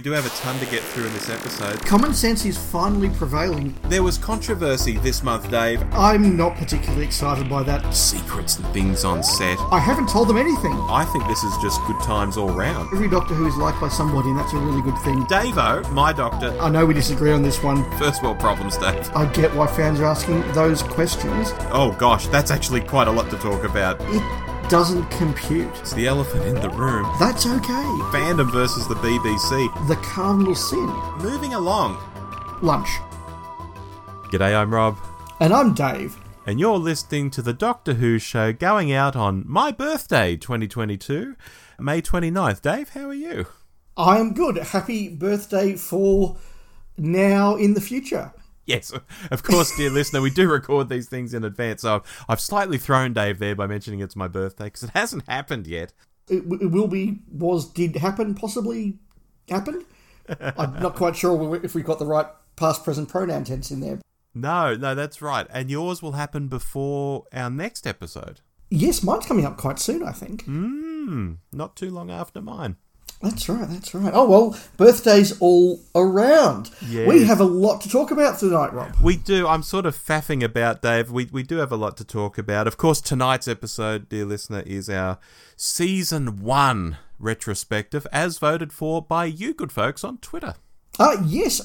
We do have a ton to get through in this episode. Common sense is finally prevailing. There was controversy this month, Dave. I'm not particularly excited by that. Secrets and things on set. I haven't told them anything. I think this is just good times all round. Every Doctor Who is liked by somebody, and that's a really good thing. Davo, my Doctor. I know we disagree on this one. First world problems, Dave. I get why fans are asking those questions. Oh gosh, that's actually quite a lot to talk about. It doesn't compute. It's the elephant in the room. That's okay. Fandom versus the BBC. The cardinal sin. Moving along. Lunch. G'day, I'm Rob. And I'm Dave. And you're listening to the Doctor Who show going out on my birthday, 2022, May 29th. Dave, how are you? I am good. Happy birthday for now in the future. Yes, of course, dear listener, we do record these things in advance, so I've slightly thrown Dave there by mentioning it's my birthday, because it hasn't happened yet. It will be, did happen, possibly happened? I'm not quite sure if we've got the right past, present pronoun tense in there. No, that's right, and yours will happen before our next episode. Yes, mine's coming up quite soon, I think. Not too long after mine. That's right. Oh, well, birthdays all around. Yes. We have a lot to talk about tonight, Rob. We do. I'm sort of faffing about, Dave. We do have a lot to talk about. Of course, tonight's episode, dear listener, is our Season 1 retrospective, as voted for by you good folks on Twitter. Yes,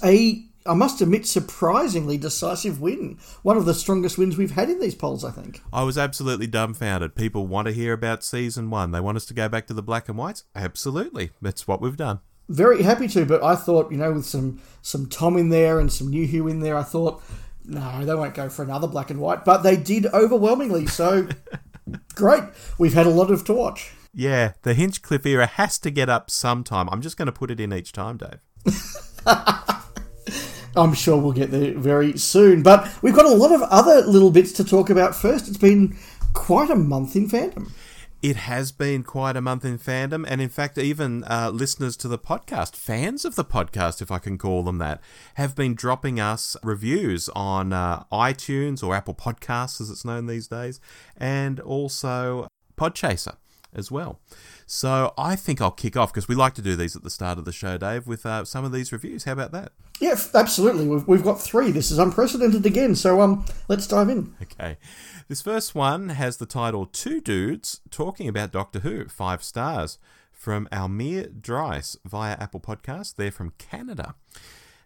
I must admit, surprisingly decisive win. One of the strongest wins we've had in these polls, I think. I was absolutely dumbfounded. People want to hear about Season 1. They want us to go back to the black and whites? Absolutely. That's what we've done. Very happy to, but I thought, with some Tom in there and some New Who in there, I thought, no, they won't go for another black and white. But they did overwhelmingly, so great. We've had a lot of to watch. Yeah, the Hinchcliffe era has to get up sometime. I'm just going to put it in each time, Dave. I'm sure we'll get there very soon. But we've got a lot of other little bits to talk about first. It's been quite a month in fandom. It has been quite a month in fandom. And in fact, even listeners to the podcast, fans of the podcast, if I can call them that, have been dropping us reviews on iTunes or Apple Podcasts, as it's known these days, and also Podchaser as well. So I think I'll kick off, because we like to do these at the start of the show, Dave, with some of these reviews. How about that? Yeah, absolutely. We've got 3. This is unprecedented again, so let's dive in. Okay. This first one has the title, Two Dudes Talking About Doctor Who, 5 stars, from Almere Dries via Apple Podcasts. They're from Canada.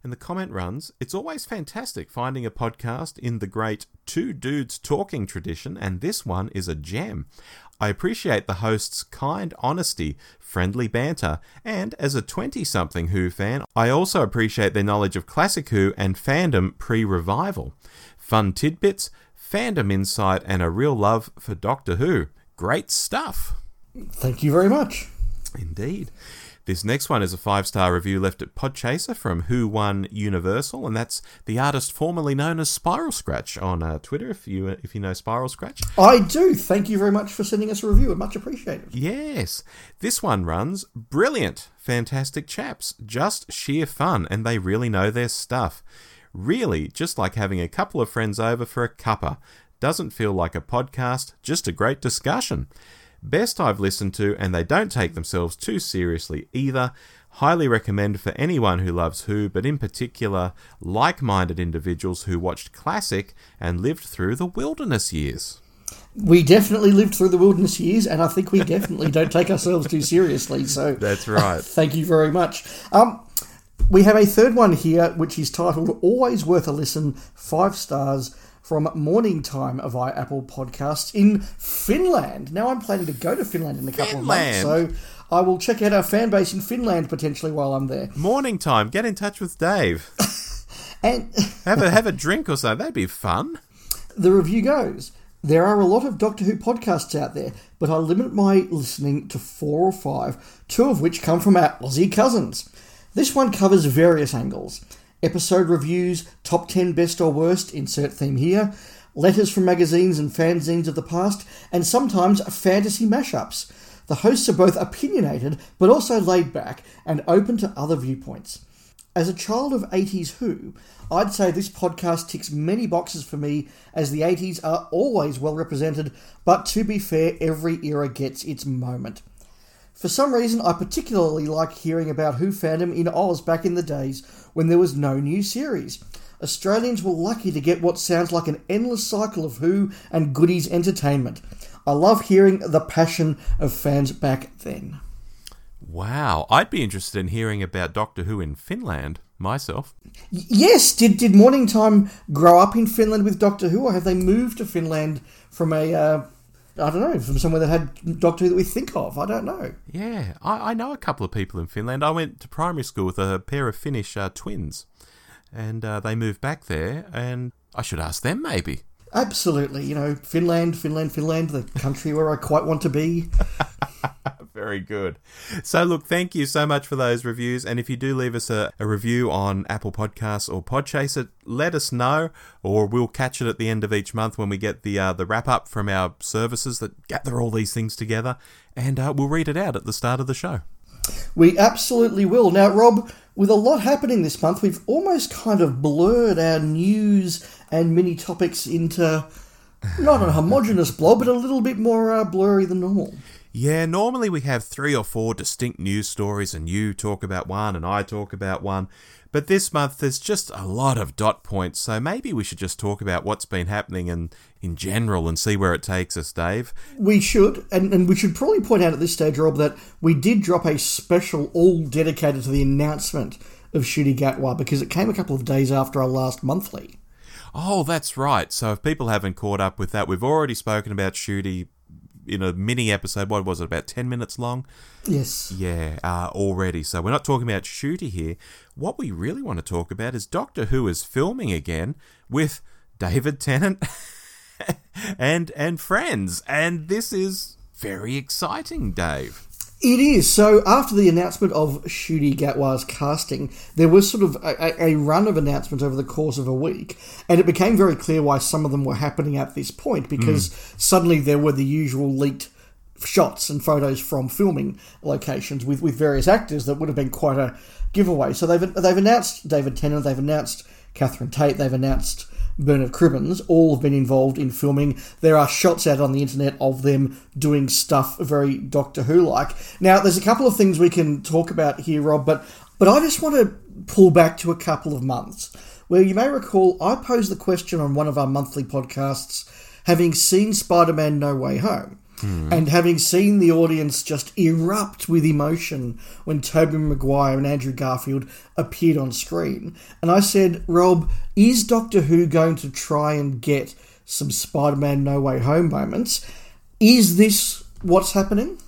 And the comment runs, it's always fantastic finding a podcast in the great Two Dudes Talking tradition, and this one is a gem. I appreciate the host's kind honesty, friendly banter, and as a 20-something Who fan, I also appreciate their knowledge of classic Who and fandom pre-revival. Fun tidbits, fandom insight, and a real love for Doctor Who. Great stuff. Thank you very much. Indeed. This next one is a 5-star review left at Podchaser from Who Won Universal, and that's the artist formerly known as Spiral Scratch on Twitter, if you know Spiral Scratch. I do. Thank you very much for sending us a review. Much appreciated. Yes. This one runs, brilliant, fantastic chaps, just sheer fun, and they really know their stuff. Really, just like having a couple of friends over for a cuppa. Doesn't feel like a podcast, just a great discussion. Best I've listened to, and they don't take themselves too seriously either. Highly recommend for anyone who loves Who, but in particular, like-minded individuals who watched classic and lived through the wilderness years. We definitely lived through the wilderness years, and I think we definitely don't take ourselves too seriously. So that's right. Thank you very much. We have a third one here, which is titled Always Worth a Listen, 5 stars, from Morning Time via Apple Podcasts in Finland. Now, I'm planning to go to Finland in a couple of months, so I will check out our fan base in Finland potentially while I'm there. Morning Time, get in touch with Dave. and have a drink or so. That'd be fun. The review goes, there are a lot of Doctor Who podcasts out there, but I limit my listening to 4 or 5, 2 of which come from our Aussie cousins. This one covers various angles. Episode reviews, top 10 best or worst, insert theme here, letters from magazines and fanzines of the past, and sometimes fantasy mashups. The hosts are both opinionated, but also laid back and open to other viewpoints. As a child of 80s Who, I'd say this podcast ticks many boxes for me, as the 80s are always well represented, but to be fair, every era gets its moment. For some reason, I particularly like hearing about Who fandom in Oz back in the days when there was no new series. Australians were lucky to get what sounds like an endless cycle of Who and Goodies entertainment. I love hearing the passion of fans back then. Wow, I'd be interested in hearing about Doctor Who in Finland, myself. Yes, did Morning Time grow up in Finland with Doctor Who, or have they moved to Finland from a, I don't know, from somewhere that had Doctor Who that we think of? I don't know. Yeah, I know a couple of people in Finland. I went to primary school with a pair of Finnish twins, and they moved back there, and I should ask them maybe. Absolutely, you know, Finland, the country where I quite want to be. Very good. So look, thank you so much for those reviews, and if you do leave us a review on Apple Podcasts or Podchaser, let us know, or we'll catch it at the end of each month when we get the wrap-up from our services that gather all these things together, and we'll read it out at the start of the show. We absolutely will. Now, Rob, with a lot happening this month, we've almost kind of blurred our news and mini-topics into not a homogenous blob, but a little bit more blurry than normal. Yeah, normally we have 3 or 4 distinct news stories, and you talk about one and I talk about one. But this month there's just a lot of dot points, so maybe we should just talk about what's been happening in general and see where it takes us, Dave. We should, and we should probably point out at this stage, Rob, that we did drop a special all dedicated to the announcement of Ncuti Gatwa because it came a couple of days after our last monthly. Oh, that's right. So if people haven't caught up with that, we've already spoken about Ncuti in a mini episode. What was it, about 10 minutes long? Yes. Yeah, already. So we're not talking about Ncuti here. What we really want to talk about is Doctor Who is filming again with David Tennant and friends. And this is very exciting, Dave. It is. So after the announcement of Ncuti Gatwa's casting, there was sort of a run of announcements over the course of a week, and it became very clear why some of them were happening at this point, because suddenly there were the usual leaked shots and photos from filming locations with various actors that would have been quite a giveaway. So they've announced David Tennant, they've announced Catherine Tate, they've announced Bernard Cribbins, all have been involved in filming. There are shots out on the internet of them doing stuff very Doctor Who-like. Now, there's a couple of things we can talk about here, Rob, but I just want to pull back to a couple of months, where you may recall I posed the question on one of our monthly podcasts, having seen Spider-Man No Way Home, and having seen the audience just erupt with emotion when Tobey Maguire and Andrew Garfield appeared on screen. And I said, Rob, is Doctor Who going to try and get some Spider-Man No Way Home moments? Is this what's happening?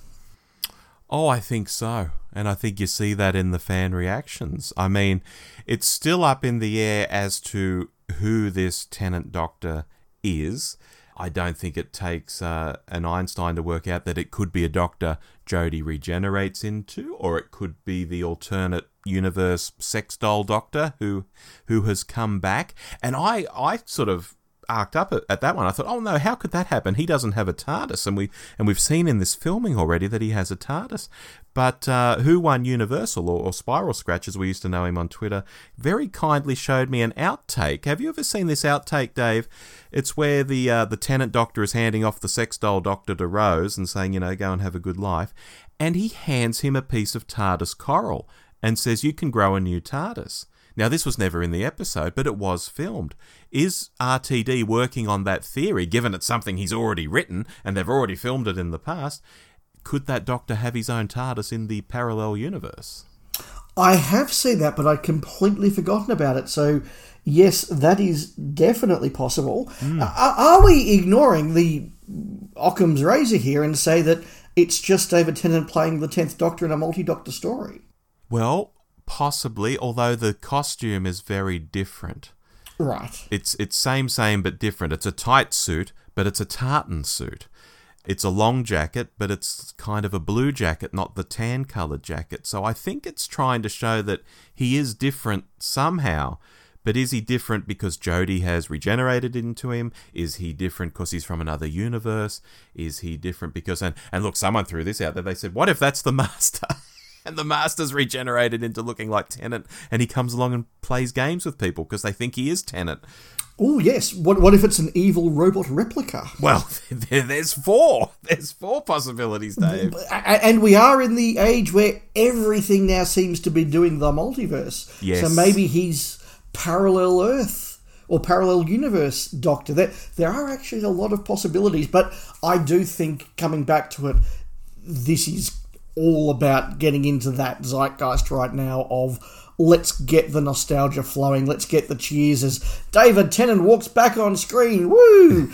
Oh, I think so. And I think you see that in the fan reactions. I mean, it's still up in the air as to who this Tennant Doctor is. I don't think it takes an Einstein to work out that it could be a Doctor Jodie regenerates into, or it could be the alternate universe sex doll Doctor who has come back. And I sort of arced up at that one. I thought, oh no, how could that happen? He doesn't have a TARDIS, and we've seen in this filming already that he has a TARDIS. But Who Won Universal, or Spiral Scratch, as we used to know him on Twitter, very kindly showed me an outtake. Have you ever seen this outtake, Dave? It's where the Tennant Doctor is handing off the sex doll Doctor to Rose and saying, you know, go and have a good life. And he hands him a piece of TARDIS coral and says, you can grow a new TARDIS. Now, this was never in the episode, but it was filmed. Is RTD working on that theory, given it's something he's already written and they've already filmed it in the past? Could that Doctor have his own TARDIS in the parallel universe? I have seen that, but I'd completely forgotten about it. So, yes, that is definitely possible. Are we ignoring the Occam's razor here and say that it's just David Tennant playing the 10th Doctor in a multi-Doctor story? Well, possibly, although the costume is very different. Right. It's same, but different. It's a tight suit, but it's a tartan suit. It's a long jacket, but it's kind of a blue jacket, not the tan-coloured jacket. So I think it's trying to show that he is different somehow. But is he different because Jodie has regenerated into him? Is he different because he's from another universe? Is he different because... And look, someone threw this out there. They said, what if that's the Master? And the Master's regenerated into looking like Tennant, and he comes along and plays games with people because they think he is Tennant. Oh, yes. What if it's an evil robot replica? Well, there's four. There's four possibilities, Dave. And we are in the age where everything now seems to be doing the multiverse. Yes. So maybe he's parallel Earth or parallel universe Doctor. There are actually a lot of possibilities, but I do think, coming back to it, this is all about getting into that zeitgeist right now of let's get the nostalgia flowing, let's get the cheers as David Tennant walks back on screen, woo!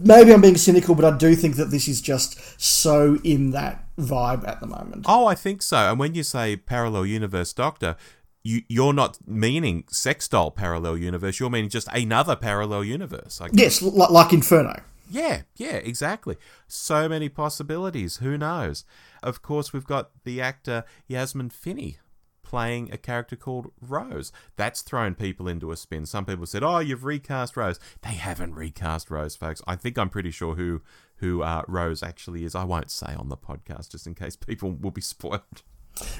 Maybe I'm being cynical, but I do think that this is just so in that vibe at the moment. Oh, I think so. And when you say parallel universe Doctor, you're not meaning sex doll parallel universe, you're meaning just another parallel universe. I guess. Yes, like Inferno. Yeah, exactly. So many possibilities. Who knows? Of course, we've got the actor Yasmin Finney playing a character called Rose. That's thrown people into a spin. Some people said, oh, you've recast Rose. They haven't recast Rose, folks. I think I'm pretty sure who Rose actually is. I won't say on the podcast just in case people will be spoiled.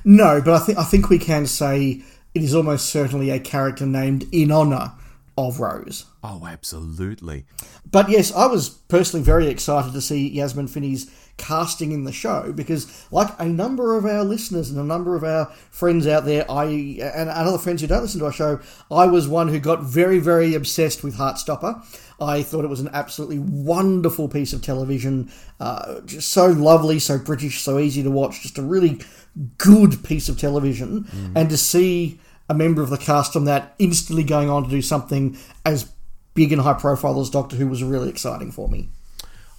No, but I think we can say it is almost certainly a character named in honour of Rose. Oh, absolutely. But yes, I was personally very excited to see Yasmin Finney's casting in the show because, like a number of our listeners and a number of our friends out there, and other friends who don't listen to our show, I was one who got very, very obsessed with Heartstopper. I thought it was an absolutely wonderful piece of television, just so lovely, so British, so easy to watch, just a really good piece of television. Mm-hmm. And to see a member of the cast on that instantly going on to do something as big and high profile as Doctor Who was really exciting for me.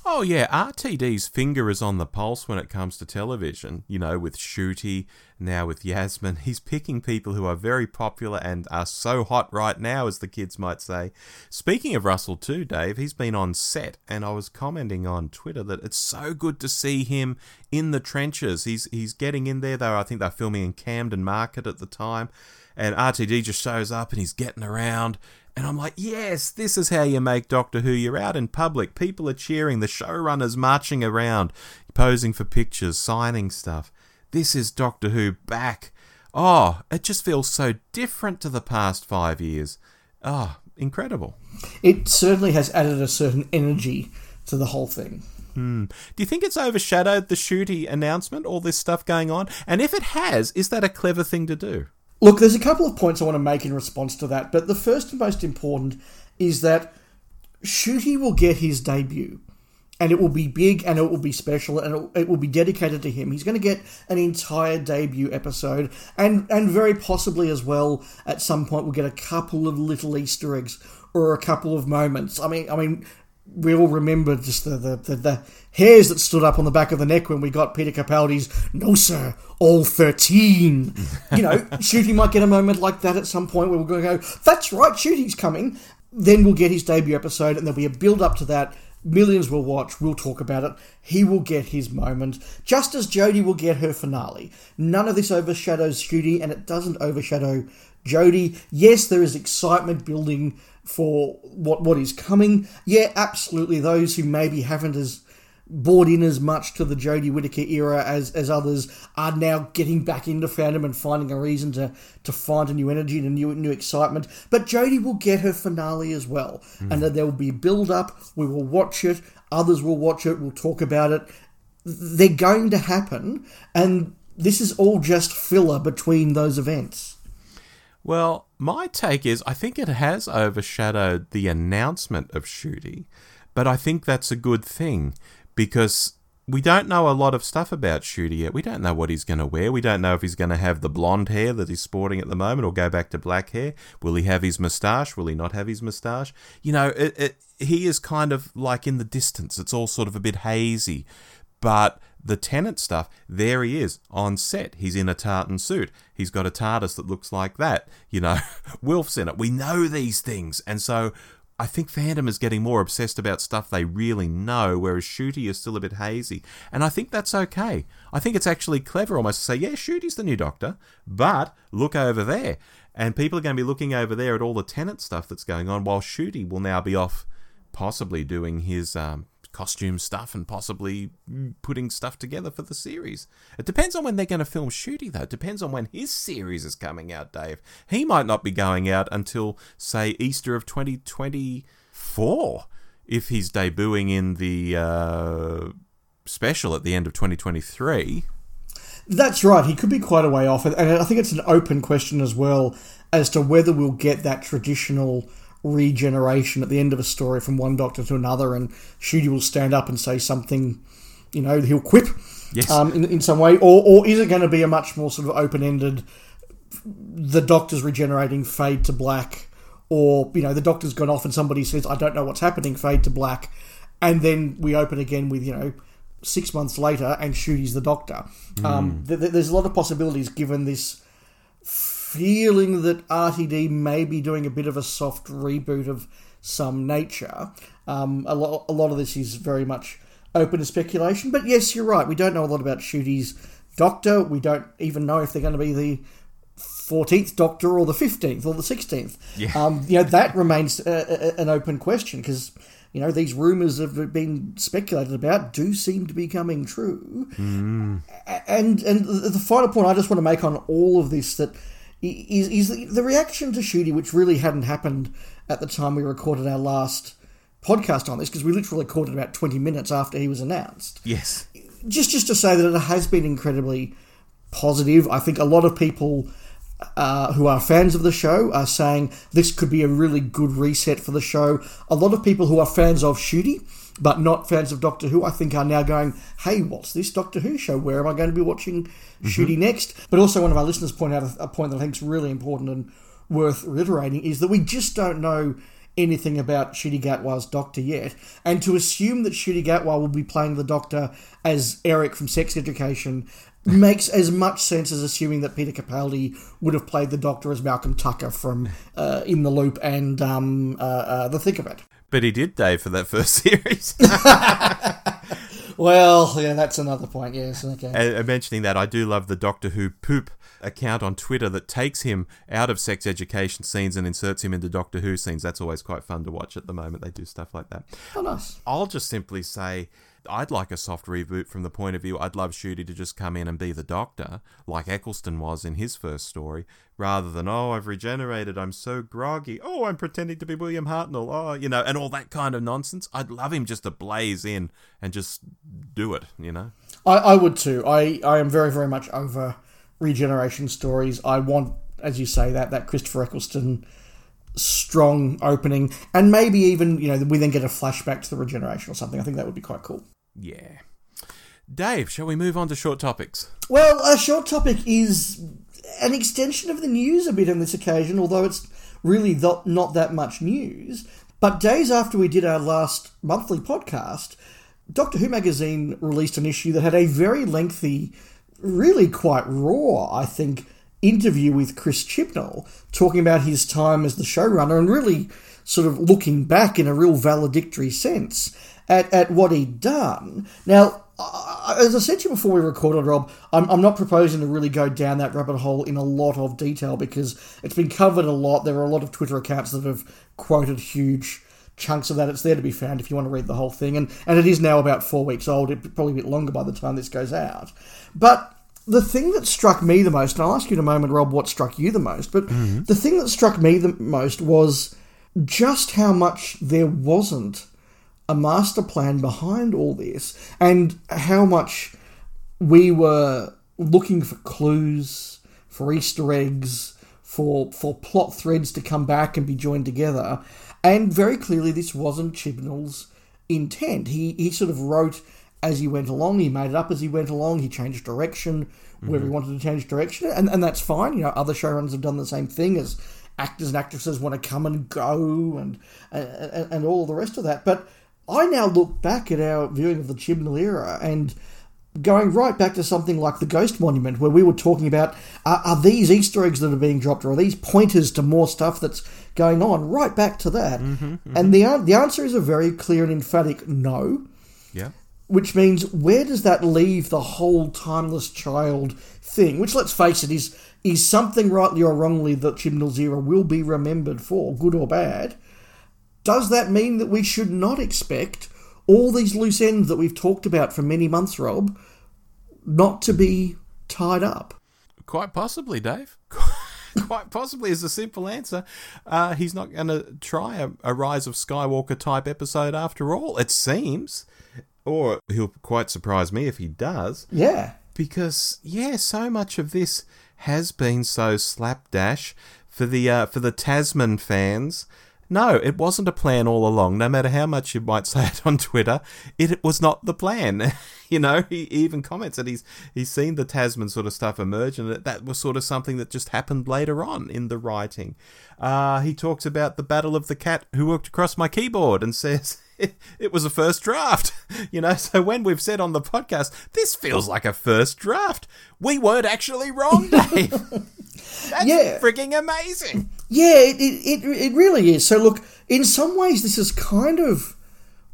Oh yeah, RTD's finger is on the pulse when it comes to television, you know, with Ncuti, now with Yasmin. He's picking people who are very popular and are so hot right now, as the kids might say. Speaking of Russell too, Dave, he's been on set, and I was commenting on Twitter that it's so good to see him in the trenches. He's getting in there, though. I think they're filming in Camden Market at the time. And RTD just shows up and he's getting around. And I'm like, yes, this is how you make Doctor Who. You're out in public. People are cheering. The showrunner's marching around, posing for pictures, signing stuff. This is Doctor Who back. Oh, it just feels so different to the past 5 years. Oh, incredible. It certainly has added a certain energy to the whole thing. Do you think it's overshadowed the Ncuti announcement, all this stuff going on? And if it has, is that a clever thing to do? Look, there's a couple of points I want to make in response to that, but the first and most important is that Ncuti will get his debut, and it will be big, and it will be special, and it will be dedicated to him. He's going to get an entire debut episode, and very possibly as well, at some point, we'll get a couple of little Easter eggs or a couple of moments. I mean, we all remember just the hairs that stood up on the back of the neck when we got Peter Capaldi's, no sir, all 13. You know, Ncuti might get a moment like that at some point where we're going to go, that's right, Ncuti coming. Then we'll get his debut episode and there'll be a build-up to that. Millions will watch, we'll talk about it. He will get his moment, just as Jodie will get her finale. None of this overshadows Ncuti, and it doesn't overshadow Jodie. Yes, there is excitement building for what is coming. Yeah, absolutely. Those who maybe haven't as bought in as much to the Jodie Whittaker era as others are now getting back into fandom and finding a reason to find a new energy and a new excitement. But Jodie will get her finale as well. Mm. And there will be build-up. We will watch it. Others will watch it. We'll talk about it. They're going to happen. And this is all just filler between those events. Well, my take is I think it has overshadowed the announcement of Ncuti, but I think that's a good thing because we don't know a lot of stuff about Ncuti yet. We don't know what he's going to wear. We don't know if he's going to have the blonde hair that he's sporting at the moment or go back to black hair. Will he have his moustache? Will he not have his moustache? You know, he is kind of like in the distance. It's all sort of a bit hazy, but the Tennant stuff, there he is on set. He's in a tartan suit. He's got a TARDIS that looks like that. You know, Wilf's in it. We know these things. And so I think fandom is getting more obsessed about stuff they really know, whereas Ncuti is still a bit hazy. And I think that's okay. I think it's actually clever almost to say, yeah, Ncuti the new Doctor, but look over there. And people are going to be looking over there at all the Tennant stuff that's going on, while Ncuti will now be off possibly doing his costume stuff and possibly putting stuff together for the series. It depends on when they're going to film Ncuti, though. It depends on when his series is coming out, Dave. He might not be going out until, say, Easter of 2024, if he's debuting in the special at the end of 2023. That's right. He could be quite a way off. And I think it's an open question as well as to whether we'll get that traditional regeneration at the end of a story from one Doctor to another, and Ncuti will stand up and say something, you know, he'll quip in some way, or is it going to be a much more sort of open-ended, the Doctor's regenerating, fade to black, or, you know, the Doctor's gone off and somebody says, I don't know what's happening, fade to black, and then we open again with, you know, 6 months later and Ncuti the Doctor. There's a lot of possibilities given this feeling that RTD may be doing a bit of a soft reboot of some nature. A lot of this is very much open to speculation, but yes, you're right. We don't know a lot about Ncuti Doctor. We don't even know if they're going to be the 14th Doctor or the 15th or the 16th. Yeah. That remains an open question because, you know, these rumours have been speculated about do seem to be coming true. And the final point I just want to make on all of this that is the reaction to Ncuti, which really hadn't happened at the time we recorded our last podcast on this, because we literally recorded about 20 minutes after he was announced. Yes. Just to say that it has been incredibly positive. I think a lot of people who are fans of the show are saying this could be a really good reset for the show. A lot of people who are fans of Ncuti but not fans of Doctor Who, I think, are now going, hey, what's this Doctor Who show? Where am I going to be watching Ncuti next? But also one of our listeners pointed out a point that I think is really important and worth reiterating, is that we just don't know anything about Ncuti Gatwa's Doctor yet. And to assume that Ncuti Gatwa will be playing the Doctor as Eric from Sex Education makes as much sense as assuming that Peter Capaldi would have played the Doctor as Malcolm Tucker from In the Loop and The Thick of It. But he did, Dave, for that first series. Well, yeah, that's another point, yes. Okay. Mentioning that, I do love the Doctor Who poop account on Twitter that takes him out of Sex Education scenes and inserts him into Doctor Who scenes. That's always quite fun to watch at the moment. They do stuff like that. Oh, nice. I'll just simply say I'd like a soft reboot from the point of view I'd love Ncuti to just come in and be the Doctor, like Eccleston was in his first story, rather than, oh, I've regenerated, I'm so groggy, oh, I'm pretending to be William Hartnell, oh, you know, and all that kind of nonsense. I'd love him just to blaze in and just do it, you know. I would too. I am very, very much over regeneration stories. I want, as you say, that Christopher Eccleston strong opening, and maybe even, you know, we then get a flashback to the regeneration or something. I think that would be quite cool. Yeah. Dave, shall we move on to short topics? Well, a short topic is an extension of the news a bit on this occasion, although it's really not that much news. But days after we did our last monthly podcast, Doctor Who magazine released an issue that had a very lengthy, really quite raw, I think, interview with Chris Chibnall talking about his time as the showrunner and really sort of looking back in a real valedictory sense at what he'd done. Now, as I said to you before we recorded, Rob, I'm not proposing to really go down that rabbit hole in a lot of detail because it's been covered a lot. There are a lot of Twitter accounts that have quoted huge chunks of that. It's there to be found if you want to read the whole thing. And it is now about 4 weeks old. It'll probably be a bit longer by the time this goes out. But the thing that struck me the most, and I'll ask you in a moment, Rob, what struck you the most, but the thing that struck me the most was just how much there wasn't a master plan behind all this and how much we were looking for clues, for Easter eggs, for plot threads to come back and be joined together. And very clearly this wasn't Chibnall's intent. He sort of wrote as he went along, he made it up as he went along, he changed direction where he wanted to change direction, and that's fine. You know, other showrunners have done the same thing as actors and actresses want to come and go and all the rest of that. But I now look back at our viewing of the Chibnall era and going right back to something like the Ghost Monument where we were talking about are these Easter eggs that are being dropped or are these pointers to more stuff that's going on, right back to that. And the answer is a very clear and emphatic no. Yeah. Which means, where does that leave the whole timeless child thing? Which, let's face it, is something, rightly or wrongly, that Chibnall's era will be remembered for, good or bad. Does that mean that we should not expect all these loose ends that we've talked about for many months, Rob, not to be tied up. Quite possibly, Dave. Quite possibly is the simple answer. He's not going to try a Rise of Skywalker type episode after all, it seems. Or he'll quite surprise me if he does. Yeah. Because, yeah, so much of this has been so slapdash for the Tasman fans. No, it wasn't a plan all along. No matter how much you might say it on Twitter, it was not the plan. You know, he even comments that he's seen the Tasman sort of stuff emerge, and that was sort of something that just happened later on in the writing. He talks about the Battle of the Cat Who Walked Across My Keyboard and says it was a first draft. You know, so when we've said on the podcast, this feels like a first draft, we weren't actually wrong, Dave. That's freaking amazing. Yeah, it really is. So look, in some ways this has kind of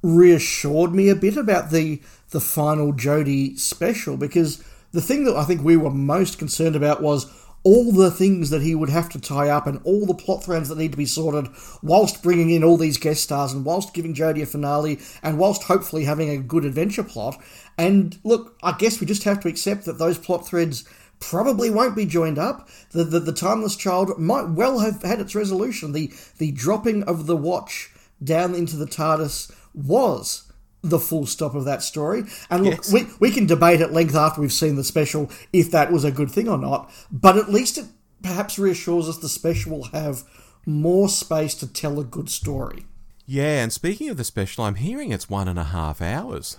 reassured me a bit about the final Jodie special, because the thing that I think we were most concerned about was all the things that he would have to tie up and all the plot threads that need to be sorted whilst bringing in all these guest stars and whilst giving Jodie a finale and whilst hopefully having a good adventure plot. And look, I guess we just have to accept that those plot threads probably won't be joined up. The Timeless Child might well have had its resolution. The dropping of the watch down into the TARDIS was the full stop of that story. And look, we can debate at length after we've seen the special if that was a good thing or not, but at least it perhaps reassures us the special will have more space to tell a good story. Yeah, and speaking of the special, I'm hearing it's 1.5 hours.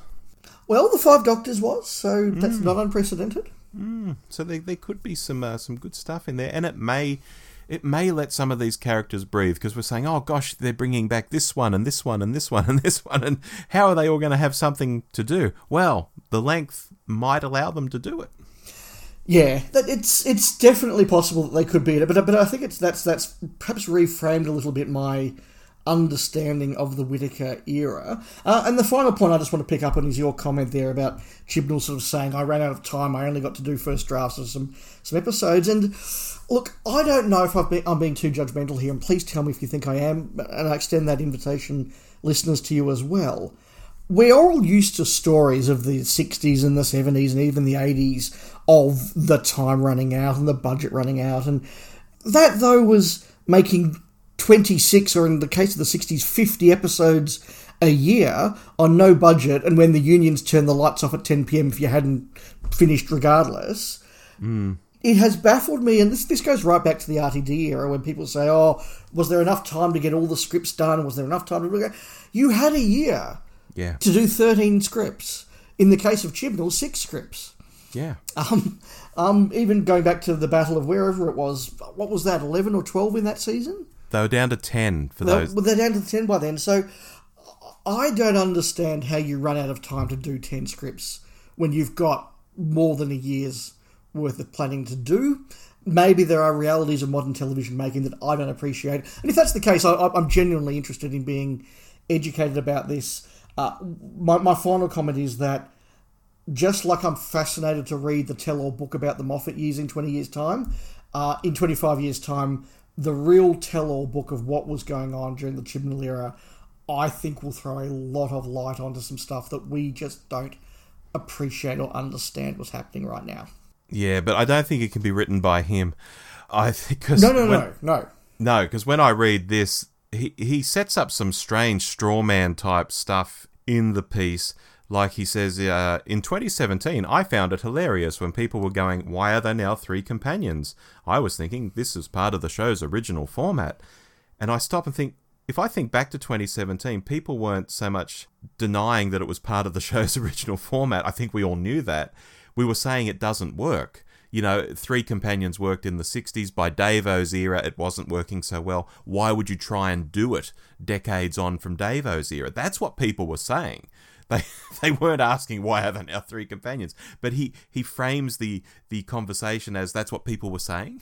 Well, the Five Doctors was, so that's not unprecedented. So there could be some good stuff in there, and it may let some of these characters breathe, because we're saying, oh gosh, they're bringing back this one and this one and this one and this one, and how are they all going to have something to do? Well, the length might allow them to do it. Yeah, it's definitely possible that they could be in it, but I think that's perhaps reframed a little bit my understanding of the Whittaker era. And the final point I just want to pick up on is your comment there about Chibnall sort of saying, I ran out of time, I only got to do first drafts of some episodes. And look, I don't know if I'm being too judgmental here, and please tell me if you think I am, and I extend that invitation, listeners, to you as well. We're all used to stories of the 60s and the 70s and even the 80s of the time running out and the budget running out, and that, though, was making 26, or in the case of the 60s, 50 episodes a year on no budget, and when the unions turn the lights off at 10 p.m. if you hadn't finished regardless. It has baffled me, and this goes right back to the RTD era when people say, oh, was there enough time to get all the scripts done? Was there enough time to... You had a year to do 13 scripts. In the case of Chibnall, 6 scripts. Yeah. Even going back to the Battle of wherever it was, what was that, 11 or 12 in that season? They were down to 10 for those. Well, they're down to 10 by then. So I don't understand how you run out of time to do 10 scripts when you've got more than a year's worth of planning to do. Maybe there are realities of modern television making that I don't appreciate. And if that's the case, I'm genuinely interested in being educated about this. My final comment is that just like I'm fascinated to read the tell-all book about the Moffat years in 20 years' time, in 25 years' time, the real tell-all book of what was going on during the Chibnall era, I think, will throw a lot of light onto some stuff that we just don't appreciate or understand what's happening right now. Yeah, but I don't think it can be written by him. No, because when I read this, he sets up some strange straw man type stuff in the piece. Like he says, in 2017, I found it hilarious when people were going, why are there now 3 companions? I was thinking, this is part of the show's original format. And I stop and think, if I think back to 2017, people weren't so much denying that it was part of the show's original format. I think we all knew that. We were saying it doesn't work. You know, 3 companions worked in the 60s. By Davo's era, it wasn't working so well. Why would you try and do it decades on from Davo's era? That's what people were saying. They weren't asking, why are there now 3 companions? But he frames the conversation as, that's what people were saying.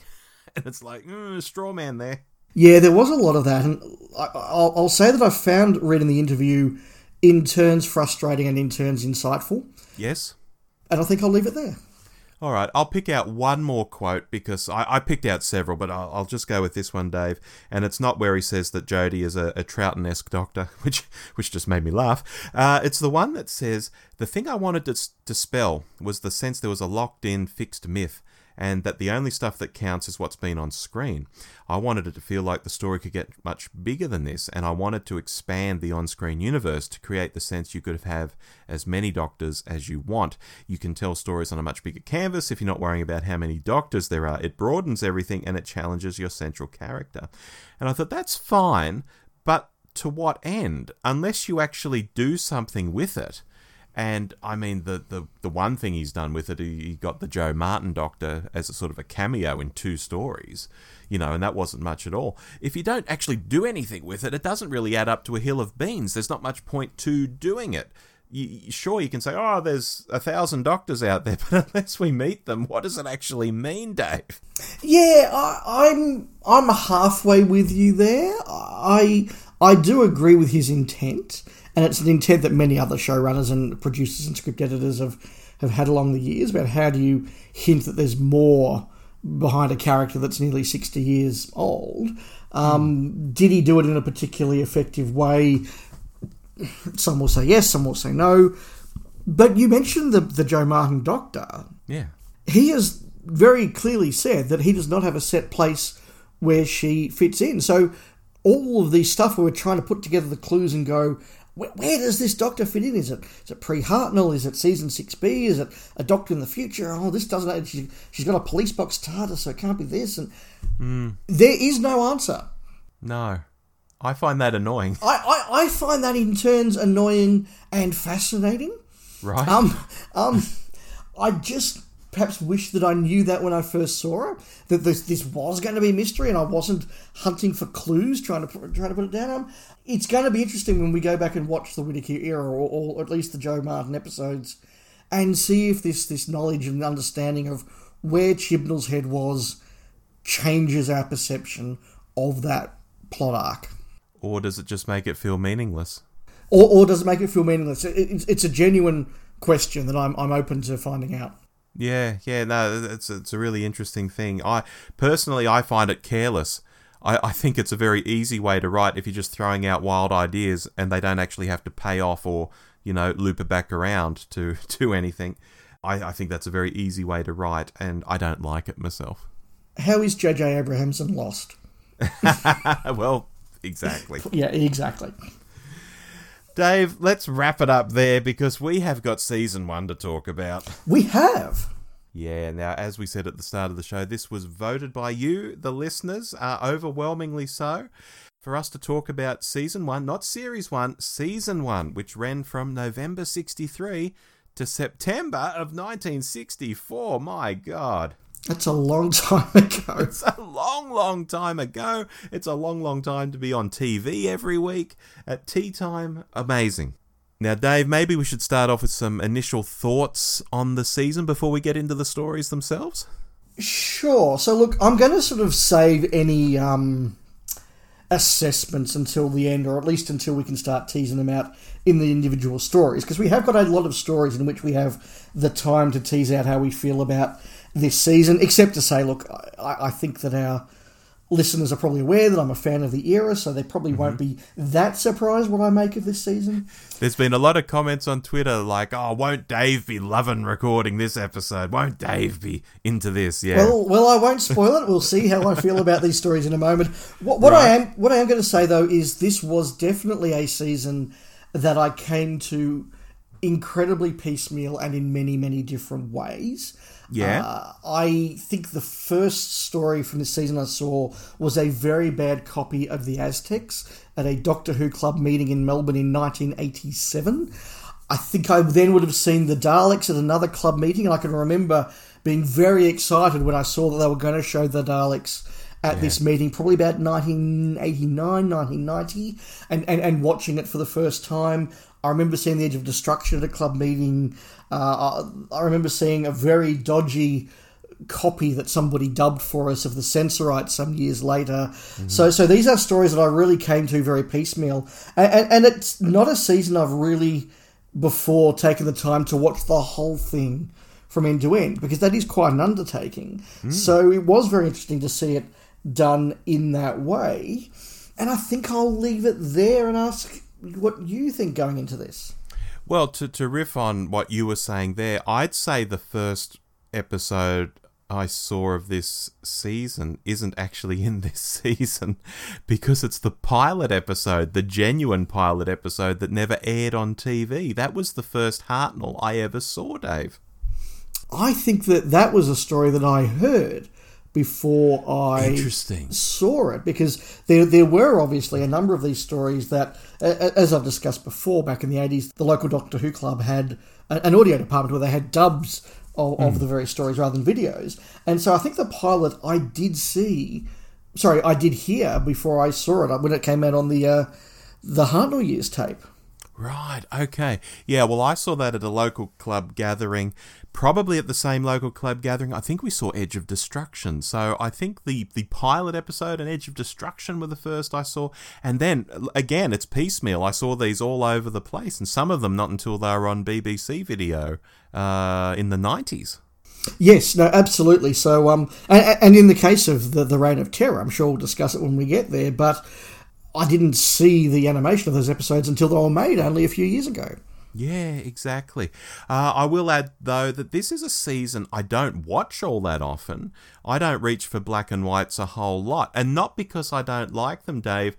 And it's like, straw man there. Yeah, there was a lot of that. And I'll say that I found reading the interview in turns frustrating and in turns insightful. Yes. And I think I'll leave it there. All right, I'll pick out one more quote because I picked out several, but I'll just go with this one, Dave. And it's not where he says that Jodie is a Troughton-esque doctor, which just made me laugh. It's the one that says, "The thing I wanted to dispel was the sense there was a locked-in, fixed myth, and that the only stuff that counts is what's been on screen. I wanted it to feel like the story could get much bigger than this, and I wanted to expand the on-screen universe to create the sense you could have as many doctors as you want. You can tell stories on a much bigger canvas if you're not worrying about how many doctors there are. It broadens everything, and it challenges your central character." And I thought, that's fine, but to what end? Unless you actually do something with it. And, I mean, the one thing he's done with it, he got the Jo Martin doctor as a sort of a cameo in two stories, you know, and that wasn't much at all. If you don't actually do anything with it, it doesn't really add up to a hill of beans. There's not much point to doing it. Sure, you can say, oh, there's 1,000 doctors out there, but unless we meet them, what does it actually mean, Dave? Yeah, I'm halfway with you there. I do agree with his intent. And it's an intent that many other showrunners and producers and script editors have had along the years about how do you hint that there's more behind a character that's nearly 60 years old. Did he do it in a particularly effective way? Some will say yes, some will say no. But you mentioned the Jo Martin doctor. Yeah. He has very clearly said that he does not have a set place where she fits in. So all of the stuff where we're trying to put together the clues and go, where does this doctor fit in? Is it pre-Hartnell? Is it season 6B? Is it a doctor in the future? Oh, this doesn't... She's got a police box TARDIS, so it can't be this. And there is no answer. No. I find that annoying. I find that in turns annoying and fascinating. Right. I just perhaps wish that I knew that when I first saw it, that this was going to be a mystery and I wasn't hunting for clues, trying to put it down. It's going to be interesting when we go back and watch the Whittaker era, or at least the Jo Martin episodes, and see if this knowledge and understanding of where Chibnall's head was changes our perception of that plot arc. Or does it just make it feel meaningless? Or does it make it feel meaningless? It's a genuine question that I'm open to finding out. Yeah, no, it's a really interesting thing. I personally find it careless. I think it's a very easy way to write if you're just throwing out wild ideas and they don't actually have to pay off or, you know, loop it back around to anything. I think that's a very easy way to write, and I don't like it myself. How is J.J. Abrahamson lost? Well, exactly. Yeah, exactly. Dave, let's wrap it up there because we have got season 1 to talk about. We have. Yeah, now, as we said at the start of the show, this was voted by you, the listeners, overwhelmingly so, for us to talk about Season 1, not Series 1, Season 1, which ran from November 1963 to September of 1964. My God. That's a long time ago. It's a long, long time ago. It's a long, long time to be on TV every week at tea time. Amazing. Now, Dave, maybe we should start off with some initial thoughts on the season before we get into the stories themselves. Sure. So, look, I'm going to sort of save any assessments until the end, or at least until we can start teasing them out in the individual stories, because we have got a lot of stories in which we have the time to tease out how we feel about this season, except to say, look, I think that our listeners are probably aware that I'm a fan of the era, so they probably won't be that surprised what I make of this season. There's been a lot of comments on Twitter like, oh, won't Dave be loving recording this episode? Won't Dave be into this? Yeah. Well, I won't spoil it. We'll see how I feel about these stories in a moment. What I am going to say, though, is this was definitely a season that I came to incredibly piecemeal and in many, many different ways. Yeah. I think the first story from this season I saw was a very bad copy of The Aztecs at a Doctor Who club meeting in Melbourne in 1987. I think I then would have seen The Daleks at another club meeting, and I can remember being very excited when I saw that they were going to show The Daleks at this meeting, probably about 1989, 1990, and watching it for the first time. I remember seeing The Edge of Destruction at a club meeting. I remember seeing a very dodgy copy that somebody dubbed for us of The Censorites some years later. Mm-hmm. So these are stories that I really came to very piecemeal. And it's not a season I've really before taken the time to watch the whole thing from end to end, because that is quite an undertaking. Mm. So it was very interesting to see it done in that way. And I think I'll leave it there and ask what you think going into this. Well, to riff on what you were saying there, I'd say the first episode I saw of this season isn't actually in this season, because it's the pilot episode, the genuine pilot episode that never aired on TV. That was the first Hartnell I ever saw, Dave. I think that was a story that I heard before I saw it, because there were obviously a number of these stories that, as I've discussed before, back in the 80s, the local Doctor Who club had an audio department where they had dubs of the various stories rather than videos. And so I think the pilot I did hear before I saw it when it came out on the Hartnell Years tape. Right, okay. Yeah, well, I saw that at a local club gathering, probably at the same local club gathering. I think we saw Edge of Destruction. So I think the pilot episode and Edge of Destruction were the first I saw. And then, again, it's piecemeal. I saw these all over the place, and some of them not until they were on BBC Video in the 90s. Yes, no, absolutely. So, and in the case of the Reign of Terror, I'm sure we'll discuss it when we get there, but I didn't see the animation of those episodes until they were made only a few years ago. Yeah, exactly. I will add, though, that this is a season I don't watch all that often. I don't reach for black and whites a whole lot. And not because I don't like them, Dave.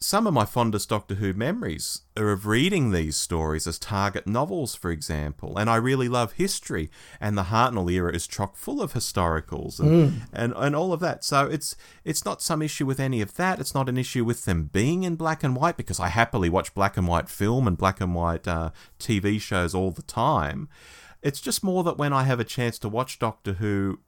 Some of my fondest Doctor Who memories are of reading these stories as target novels, for example. And I really love history. And the Hartnell era is chock full of historicals and all of that. So it's not some issue with any of that. It's not an issue with them being in black and white, because I happily watch black and white film and black and white TV shows all the time. It's just more that when I have a chance to watch Doctor Who,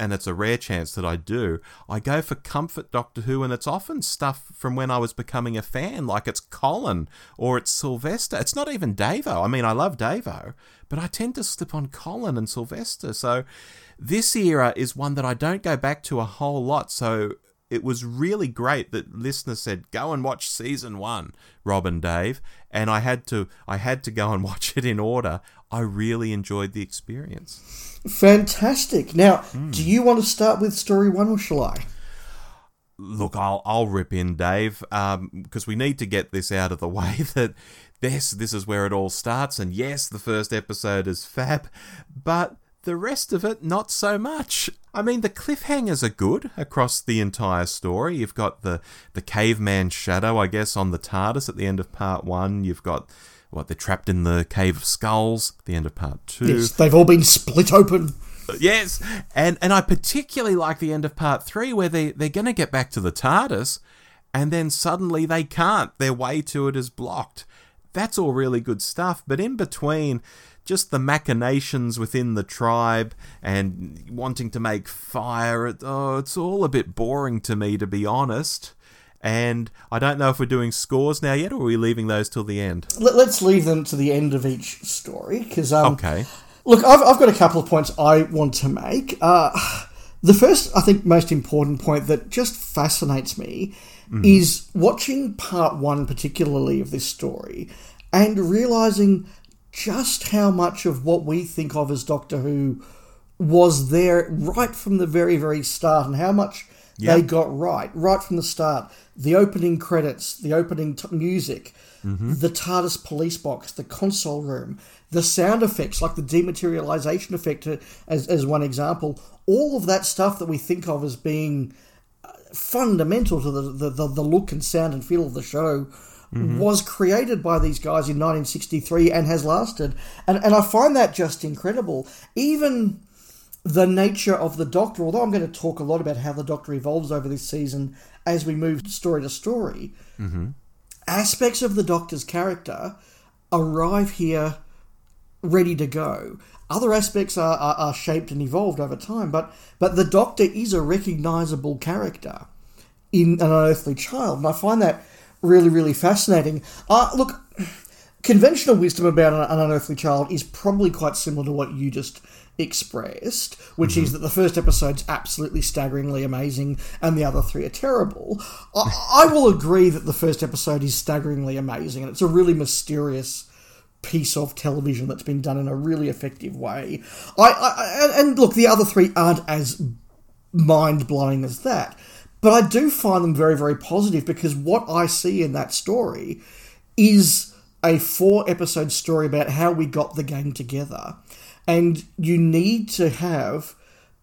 and it's a rare chance that I do, I go for comfort Doctor Who, and it's often stuff from when I was becoming a fan, like it's Colin or it's Sylvester. It's not even Davo. I mean, I love Davo, but I tend to slip on Colin and Sylvester. So this era is one that I don't go back to a whole lot. So it was really great that listeners said, go and watch season one, Rob and Dave. And I had to go and watch it in order. I really enjoyed the experience. Fantastic. Now, do you want to start with story one, or shall I? Look, I'll rip in, Dave, because we need to get this out of the way that this is where it all starts. And yes, the first episode is fab, but the rest of it, not so much. I mean, the cliffhangers are good across the entire story. You've got the caveman shadow, I guess, on the TARDIS at the end of part one. You've got, they're trapped in the Cave of Skulls at the end of part two. Yes, they've all been split open. Yes, and I particularly like the end of part three, where they're going to get back to the TARDIS, and then suddenly they can't. Their way to it is blocked. That's all really good stuff, but in between, just the machinations within the tribe and wanting to make fire. Oh, it's all a bit boring to me, to be honest. And I don't know if we're doing scores now yet, or are we leaving those till the end? Let's leave them to the end of each story, because okay. Look, I've got a couple of points I want to make. The first, I think, most important point that just fascinates me is watching part one, particularly of this story, and realising just how much of what we think of as Doctor Who was there right from the very, very start, and how much they got right from the start. The opening credits, the opening music, the TARDIS police box, the console room, the sound effects, like the dematerialization effect as one example, all of that stuff that we think of as being fundamental to the look and sound and feel of the show was created by these guys in 1963 and has lasted. And I find that just incredible. Even the nature of the Doctor, although I'm going to talk a lot about how the Doctor evolves over this season as we move story to story, aspects of the Doctor's character arrive here ready to go. Other aspects are shaped and evolved over time, but the Doctor is a recognisable character in An Unearthly Child, and I find that really, really fascinating. Look, conventional wisdom about An Unearthly Child is probably quite similar to what you just expressed, which is that the first episode's absolutely staggeringly amazing and the other three are terrible. I will agree that the first episode is staggeringly amazing, and it's a really mysterious piece of television that's been done in a really effective way. And look, the other three aren't as mind-blowing as that, but I do find them very, very positive, because what I see in that story is a 4-episode story about how we got the gang together. And you need to have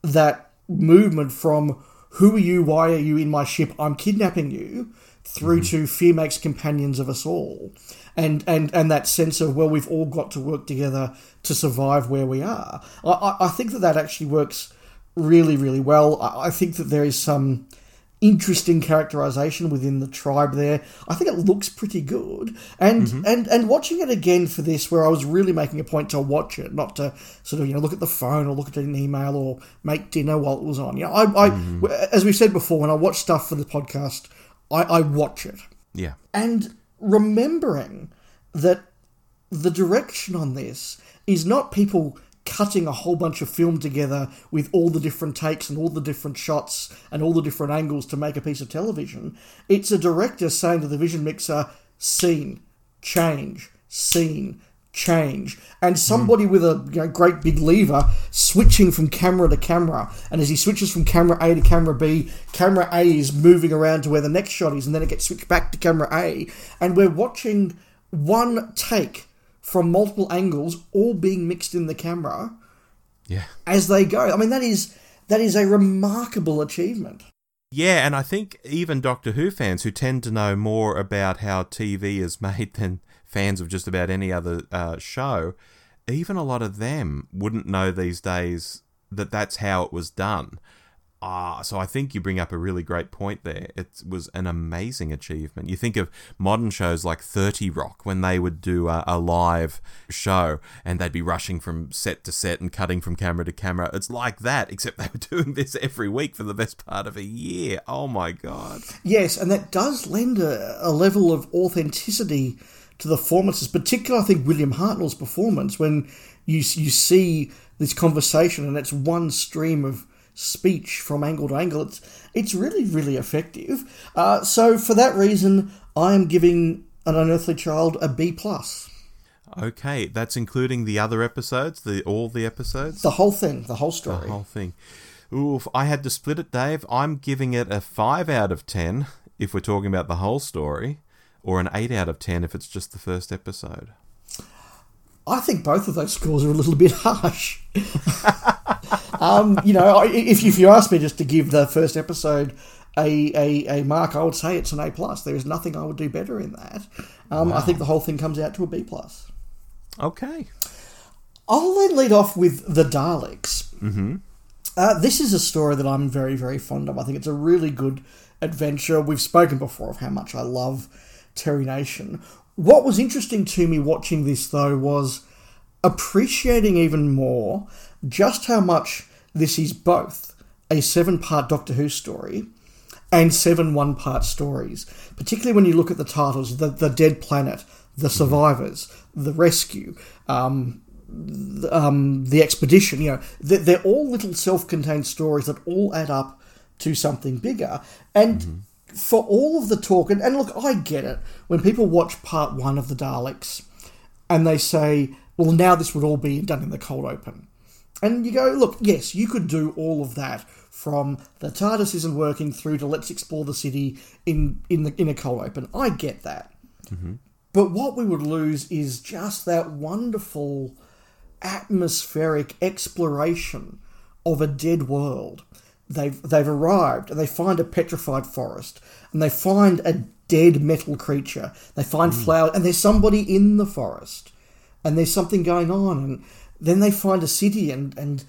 that movement from who are you, why are you in my ship, I'm kidnapping you, through to fear makes companions of us all. And that sense of, well, we've all got to work together to survive where we are. I think that actually works really, really well. I think that there is some interesting characterization within the tribe there. I think it looks pretty good. And watching it again for this, where I was really making a point to watch it, not to sort of, you know, look at the phone or look at an email or make dinner while it was on. You know, I as we've said before, when I watch stuff for the podcast, I watch it. Yeah. And remembering that the direction on this is not people cutting a whole bunch of film together with all the different takes and all the different shots and all the different angles to make a piece of television. It's a director saying to the vision mixer, scene, change. And somebody with a great big lever switching from camera to camera. And as he switches from camera A to camera B, camera A is moving around to where the next shot is, and then it gets switched back to camera A. And we're watching one take from multiple angles, all being mixed in the camera as they go. I mean, that is a remarkable achievement. Yeah, and I think even Doctor Who fans, who tend to know more about how TV is made than fans of just about any other show, even a lot of them wouldn't know these days that that's how it was done. So I think you bring up a really great point there. It was an amazing achievement. You think of modern shows like 30 Rock, when they would do a live show and they'd be rushing from set to set and cutting from camera to camera. It's like that, except they were doing this every week for the best part of a year. Oh, my God. Yes, and that does lend a level of authenticity to the performances, particularly I think William Hartnell's performance, when you see this conversation and it's one stream of speech from angle to angle. It's really, really effective. So for that reason, I am giving An Unearthly Child a B+. Okay, that's including the other episodes, all the episodes? The whole thing, the whole story. The whole thing. Oof, I had to split it, Dave. I'm giving it a 5 out of 10 if we're talking about the whole story, or an 8 out of 10 if it's just the first episode. I think both of those scores are a little bit harsh. If you asked me just to give the first episode a mark, I would say it's an A+. There is nothing I would do better in that. Wow. I think the whole thing comes out to a B+. Okay. I'll then lead off with The Daleks. Mm-hmm. This is a story that I'm very, very fond of. I think it's a really good adventure. We've spoken before of how much I love Terry Nation. What was interesting to me watching this, though, was appreciating even more just how much this is both a 7-part Doctor Who story and 7 1-part stories, particularly when you look at the titles, The Dead Planet, The Survivors, The Rescue, The Expedition. You know, they're all little self-contained stories that all add up to something bigger. And for all of the talk, and look, I get it, when people watch part one of The Daleks and they say, well, now this would all be done in the cold open. And you go, look, yes, you could do all of that from the TARDIS isn't working through to let's explore the city in a cold open. I get that. Mm-hmm. But what we would lose is just that wonderful atmospheric exploration of a dead world. They've arrived and they find a petrified forest and they find a dead metal creature. They find flowers and there's somebody in the forest and there's something going on, and then they find a city, and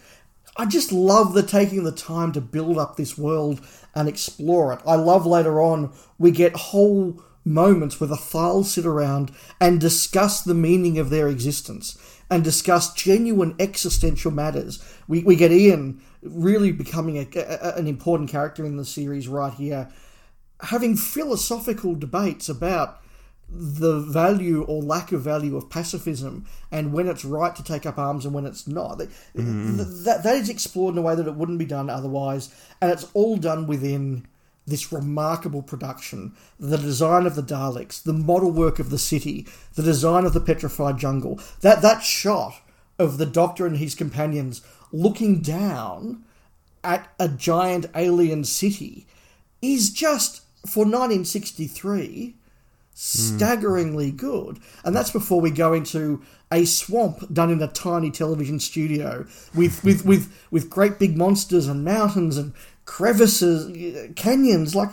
I just love the taking the time to build up this world and explore it. I love later on we get whole moments where the Thyle sit around and discuss the meaning of their existence and discuss genuine existential matters. We get Ian really becoming an important character in the series right here, having philosophical debates about the value or lack of value of pacifism and when it's right to take up arms and when it's not. That is explored in a way that it wouldn't be done otherwise, and it's all done within this remarkable production, the design of the Daleks, the model work of the city, the design of the petrified jungle, that shot of the Doctor and his companions looking down at a giant alien city is just, for 1963, staggeringly good. And that's before we go into a swamp done in a tiny television studio with great big monsters and mountains and crevices, canyons. Like,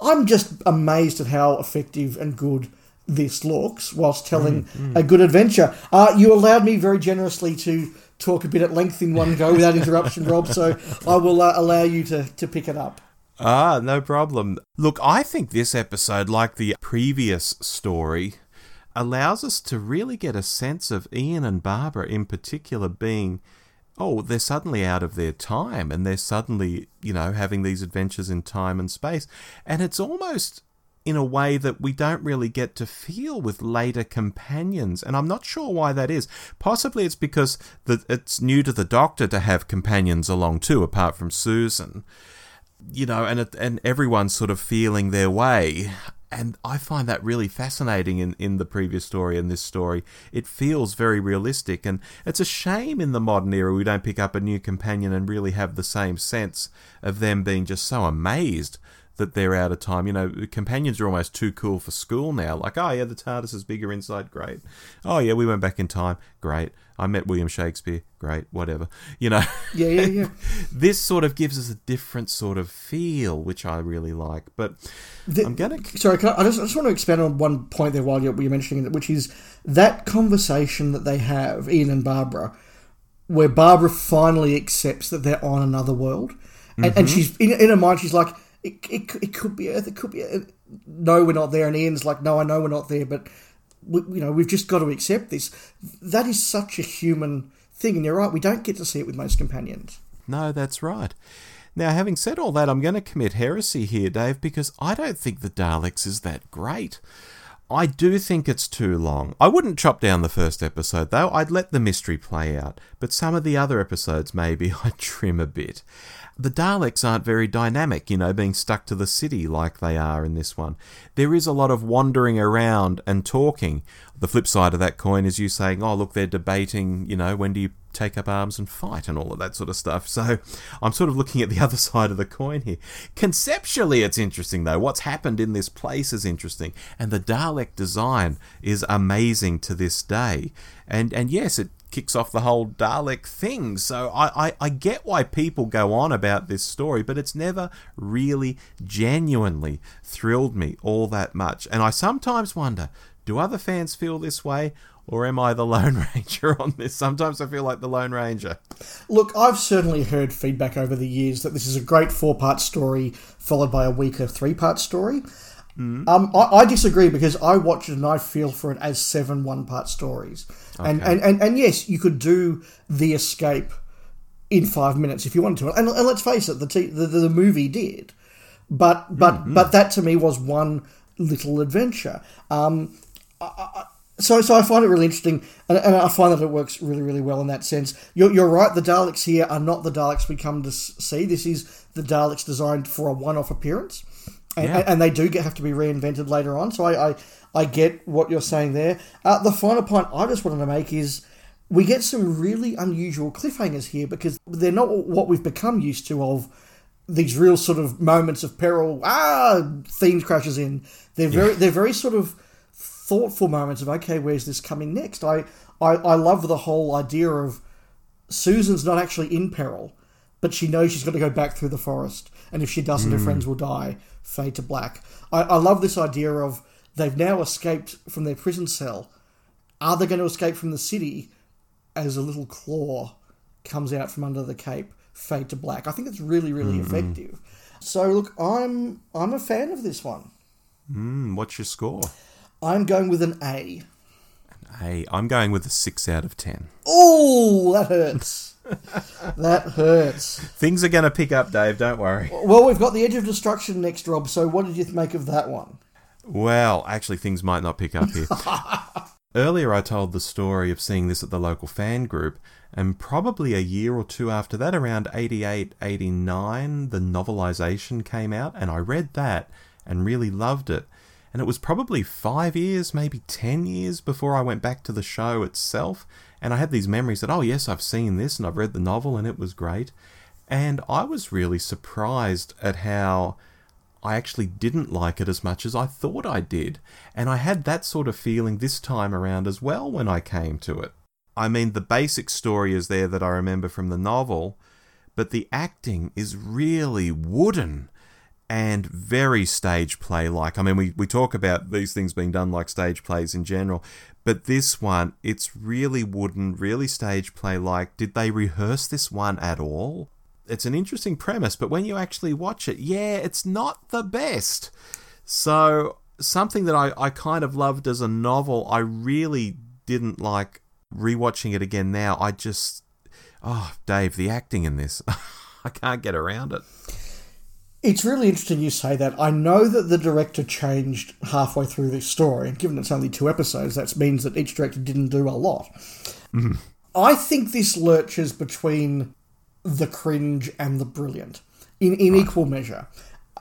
I'm just amazed at how effective and good this looks whilst telling a good adventure. You allowed me very generously to talk a bit at length in one go without interruption, Rob, so I will allow you to pick it up. Ah, no problem. Look, I think this episode, like the previous story, allows us to really get a sense of Ian and Barbara in particular being, they're suddenly out of their time and they're suddenly, having these adventures in time and space. And it's almost in a way that we don't really get to feel with later companions. And I'm not sure why that is. Possibly it's because it's new to the Doctor to have companions along too, apart from Susan. And everyone's sort of feeling their way. And I find that really fascinating in the previous story and this story. It feels very realistic. And it's a shame in the modern era we don't pick up a new companion and really have the same sense of them being just so amazed that they're out of time. Companions are almost too cool for school now. Like, the TARDIS is bigger inside, great. We went back in time, great. I met William Shakespeare, great, whatever. Yeah. This sort of gives us a different sort of feel, which I really like. But I'm going to... Sorry, I just want to expand on one point there while you're mentioning it, which is that conversation that they have, Ian and Barbara, where Barbara finally accepts that they're on another world. And, and she's in her mind, she's like, It could be Earth, it could be Earth. No, we're not there. And Ian's like, no, I know we're not there, but we've just got to accept this. That is such a human thing, and you're right, we don't get to see it with most companions. No, that's right. Now, having said all that, I'm going to commit heresy here, Dave, because I don't think the Daleks is that great. I do think it's too long. I wouldn't chop down the first episode, though. I'd let the mystery play out. But some of the other episodes, maybe, I'd trim a bit. The Daleks aren't very dynamic, being stuck to the city like they are in this one. There is a lot of wandering around and talking. The flip side of that coin is you saying, look, they're debating, when do you take up arms and fight and all of that sort of stuff. So I'm sort of looking at the other side of the coin here. Conceptually, it's interesting, though. What's happened in this place is interesting. And the Dalek design is amazing to this day. And yes, it kicks off the whole Dalek thing. So I get why people go on about this story, but it's never really genuinely thrilled me all that much. And I sometimes wonder, do other fans feel this way, or am I the Lone Ranger on this? Sometimes I feel like the Lone Ranger. Look, I've certainly heard feedback over the years that this is a great 4-part story followed by a weaker 3-part story. I disagree, because I watch it and I feel for it as 7 1-part stories. Okay. And yes, you could do the escape in 5 minutes if you wanted to. And let's face it, the movie did. But that to me was one little adventure. So I find it really interesting, and I find that it works really, really well in that sense. You're right, the Daleks here are not the Daleks we come to see. This is the Daleks designed for a one-off appearance. And they do have to be reinvented later on, so I get what you're saying there. The final point I just wanted to make is we get some really unusual cliffhangers here, because they're not what we've become used to of these real sort of moments of peril. Theme crashes in. They're very sort of thoughtful moments of, okay, where's this coming next? I love the whole idea of Susan's not actually in peril, but she knows she's got to go back through the forest, and if she doesn't, her friends will die, fade to black. I love this idea of they've now escaped from their prison cell. Are they going to escape from the city as a little claw comes out from under the cape, fade to black? I think it's really, really effective. So, look, I'm a fan of this one. What's your score? I'm going with an A. An A. I'm going with a 6 out of 10. Oh, that hurts. That hurts. Things are going to pick up, Dave, don't worry. Well, we've got The Edge of Destruction next, Rob, so what did you make of that one? Well, actually, things might not pick up here. Earlier I told the story of seeing this at the local fan group, and probably a year or two after that, around 88, 89, the novelisation came out, and I read that and really loved it. And it was probably 5 years, maybe 10 years before I went back to the show itself, and I had these memories that, oh yes, I've seen this and I've read the novel and it was great. And I was really surprised at how I actually didn't like it as much as I thought I did. And I had that sort of feeling this time around as well when I came to it. I mean, the basic story is there that I remember from the novel, but the acting is really wooden and very stage play-like. I mean, we talk about these things being done like stage plays in general, but this one, it's really wooden, really stage play-like. Did they rehearse this one at all? It's an interesting premise, but when you actually watch it, yeah, it's not the best. So something that I kind of loved as a novel, I really didn't like rewatching it again now. I just, Dave, the acting in this, I can't get around it. It's really interesting you say that. I know that the director changed halfway through this story, and given it's only 2 episodes, that means that each director didn't do a lot. Mm-hmm. I think this lurches between the cringe and the brilliant in equal measure,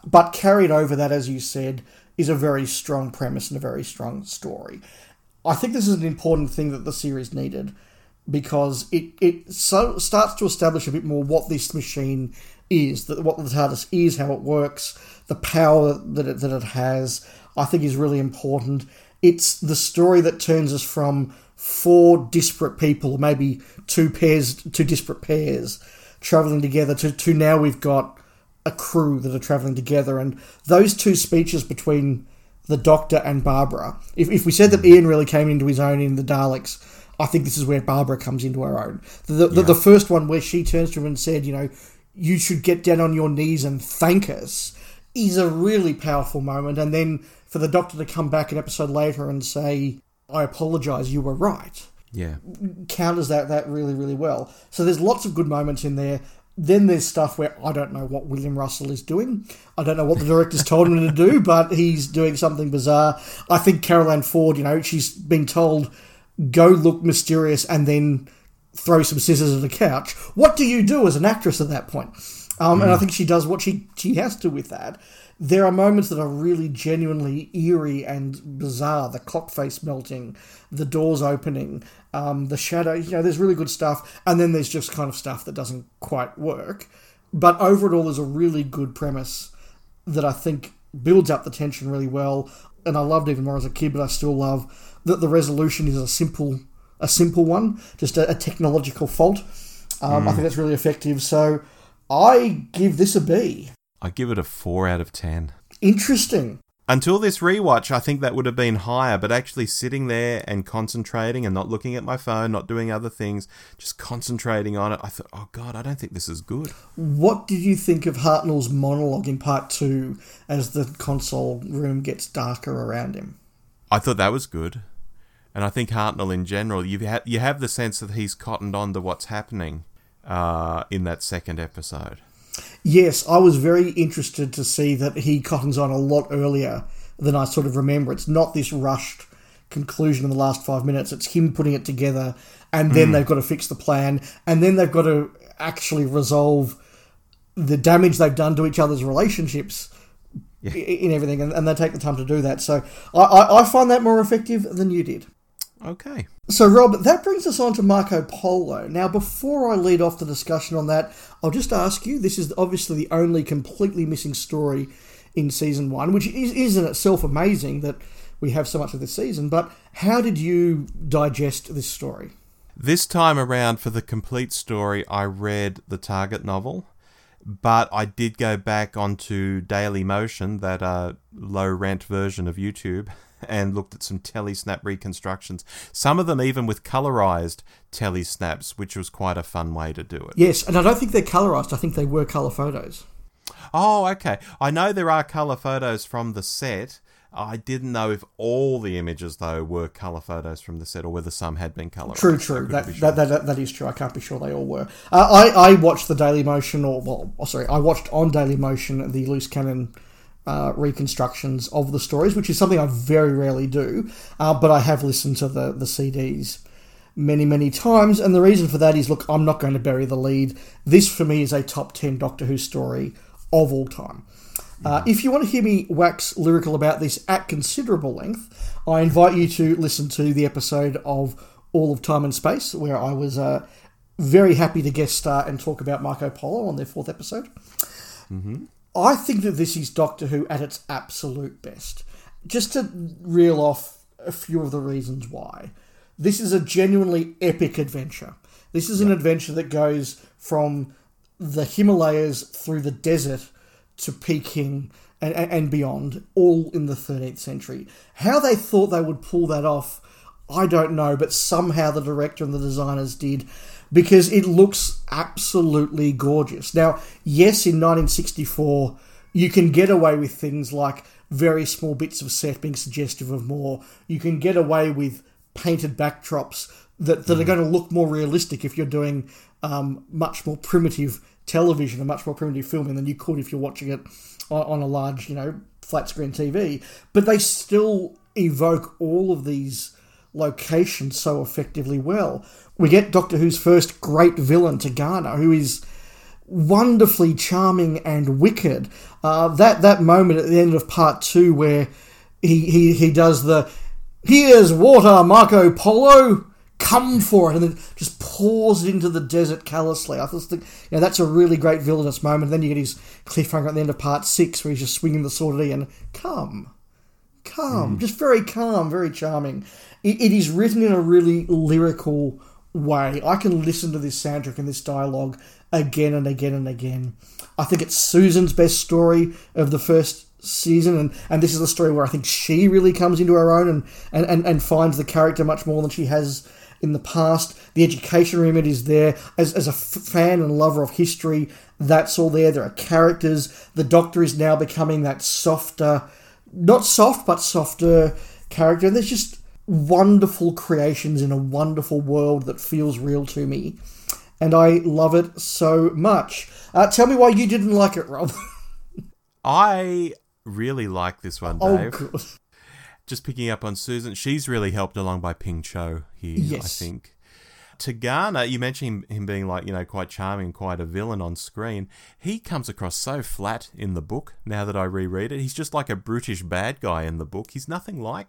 but carried over that, as you said, is a very strong premise and a very strong story. I think this is an important thing that the series needed, because it starts to establish a bit more what this machine is, what the TARDIS is, how it works, the power that it has, I think is really important. It's the story that turns us from 4 disparate people, maybe 2 disparate pairs, travelling together to now we've got a crew that are travelling together. And those 2 speeches between the Doctor and Barbara, if we said that Ian really came into his own in the Daleks, I think this is where Barbara comes into her own. The first one where she turns to him and said, you know, you should get down on your knees and thank us, is a really powerful moment. And then for the Doctor to come back an episode later and say, I apologise, you were right. Yeah, counters that really, really well. So there's lots of good moments in there. Then there's stuff where I don't know what William Russell is doing. I don't know what the director's told him to do, but he's doing something bizarre. I think Caroline Ford, you know, she's been told, go look mysterious and then throw some scissors at a couch. What do you do as an actress at that point? And I think she does what she has to with that. There are moments that are really genuinely eerie and bizarre. The clock face melting, the doors opening, the shadow. You know, there's really good stuff. And then there's just kind of stuff that doesn't quite work. But over it all, there's a really good premise that I think builds up the tension really well. And I loved even more as a kid, but I still love that the resolution is a simple one, just a technological fault. I think that's really effective. So I give this a B. I give it a 4 out of 10. Interesting. Until this rewatch, I think that would have been higher, but actually sitting there and concentrating and not looking at my phone, not doing other things, just concentrating on it, I thought, oh God, I don't think this is good. What did you think of Hartnell's monologue in part 2 as the console room gets darker around him? I thought that was good. And I think Hartnell in general, you have the sense that he's cottoned on to what's happening in that second episode. Yes, I was very interested to see that he cottons on a lot earlier than I sort of remember. It's not this rushed conclusion in the last 5 minutes. It's him putting it together, and then they've got to fix the plan, and then they've got to actually resolve the damage they've done to each other's relationships in everything, and they take the time to do that. So I find that more effective than you did. Okay. So, Rob, that brings us on to Marco Polo. Now, before I lead off the discussion on that, I'll just ask you, this is obviously the only completely missing story in Season 1, which is in itself amazing that we have so much of this season, but how did you digest this story? This time around, for the complete story, I read the Target novel, but I did go back onto Daily Motion, that low-rent version of YouTube, and looked at some telesnap reconstructions, some of them even with colourised telesnaps, which was quite a fun way to do it. Yes, and I don't think they're colourised, I think they were colour photos. Oh, okay. I know there are colour photos from the set. I didn't know if all the images, though, were colour photos from the set or whether some had been colourised. True. That is true. I can't be sure they all were. I watched on Dailymotion the Loose Cannon reconstructions of the stories, which is something I very rarely do, but I have listened to the CDs many, many times, and the reason for that is, look, I'm not going to bury the lead. This, for me, is a top 10 Doctor Who story of all time. If you want to hear me wax lyrical about this at considerable length, I invite you to listen to the episode of All of Time and Space, where I was very happy to guest star and talk about Marco Polo on their fourth episode. Mm-hmm. I think that this is Doctor Who at its absolute best. Just to reel off a few of the reasons why. This is a genuinely epic adventure. This is an adventure that goes from the Himalayas through the desert to Peking and beyond, all in the 13th century. How they thought they would pull that off, I don't know, but somehow the director and the designers did, because it looks absolutely gorgeous. Now, yes, in 1964, you can get away with things like very small bits of set being suggestive of more. You can get away with painted backdrops that are going to look more realistic if you're doing much more primitive television and much more primitive filming than you could if you're watching it on a large, flat screen TV. But they still evoke all of these locations so effectively well. We get Doctor Who's first great villain, Tegana, who is wonderfully charming and wicked. That moment at the end of part two where he does the "Here's water, Marco Polo, come for it," and then just pours it into the desert callously. I just think, that's a really great villainous moment. Then you get his cliffhanger at the end of part six where he's just swinging the sword at Ian. Calm, just very calm, very charming. It is written in a really lyrical way. I can listen to this soundtrack and this dialogue again and again and again. I think it's Susan's best story of the first season, and this is the story where I think she really comes into her own and finds the character much more than she has in the past. The education remit is there. As a fan and lover of history, that's all there. There are characters. The Doctor is now becoming that softer, not soft, but softer character. And there's just wonderful creations in a wonderful world that feels real to me. And I love it so much. Tell me why you didn't like it, Rob. I really like this one, Dave. Oh, good. Just picking up on Susan, she's really helped along by Ping Cho here, yes. I think. Tegana, you mentioned him being quite charming, quite a villain on screen. He comes across so flat in the book, now that I reread it. He's just like a brutish bad guy in the book. He's nothing like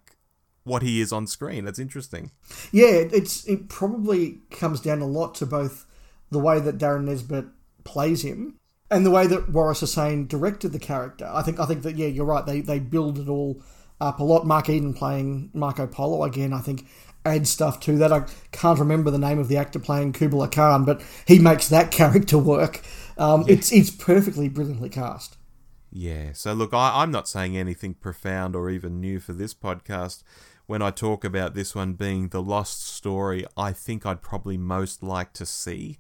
what he is on screen. That's interesting. Yeah, it probably comes down a lot to both the way that Darren Nesbitt plays him and the way that Warris Hussain directed the character. I think that, yeah, you're right. They build it all up a lot. Mark Eden playing Marco Polo, again, I think, adds stuff to that. I can't remember the name of the actor playing Kublai Khan, but he makes that character work. It's perfectly, brilliantly cast. Yeah. So, look, I'm not saying anything profound or even new for this podcast. When I talk about this one being the lost story, I think I'd probably most like to see,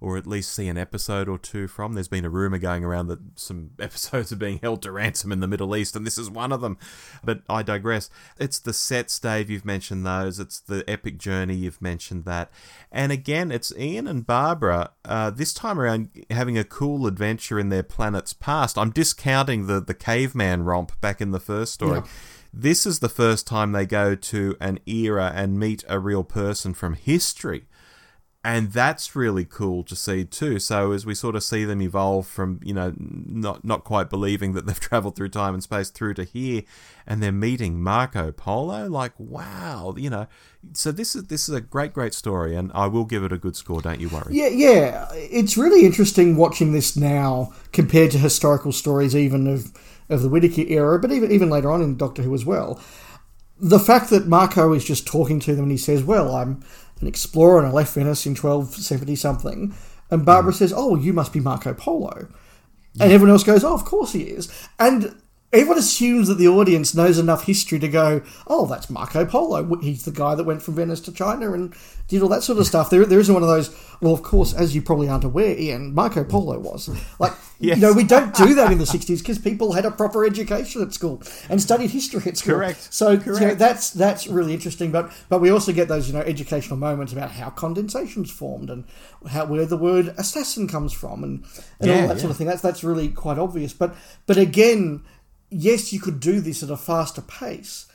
or at least see an episode or two from. There's been a rumour going around that some episodes are being held to ransom in the Middle East, and this is one of them. But I digress. It's the sets, Dave, you've mentioned those. It's the epic journey, you've mentioned that. And again, it's Ian and Barbara, this time around, having a cool adventure in their planet's past. I'm discounting the caveman romp back in the first story. Yeah. This is the first time they go to an era and meet a real person from history. And that's really cool to see too. So as we sort of see them evolve from, not quite believing that they've travelled through time and space through to here, and they're meeting Marco Polo, like, wow, So this is a great, great story, and I will give it a good score, don't you worry. Yeah. It's really interesting watching this now compared to historical stories even of the Whittaker era, but even later on in Doctor Who as well. The fact that Marco is just talking to them and he says, well, I'm an explorer and I left Venice in 1270-something. And Barbara says, oh, you must be Marco Polo. Yeah. And everyone else goes, oh, of course he is. And everyone assumes that the audience knows enough history to go, oh, that's Marco Polo. He's the guy that went from Venice to China and did all that sort of stuff. There isn't one of those, well, of course, as you probably aren't aware, Ian, Marco Polo was. Yes. We don't do that in the 60s because people had a proper education at school and studied history at school. Correct. So correct. That's really interesting. But we also get those, educational moments about how condensation's formed and where the word assassin comes from and all that sort of thing. That's really quite obvious. But again, yes, you could do this at a faster pace,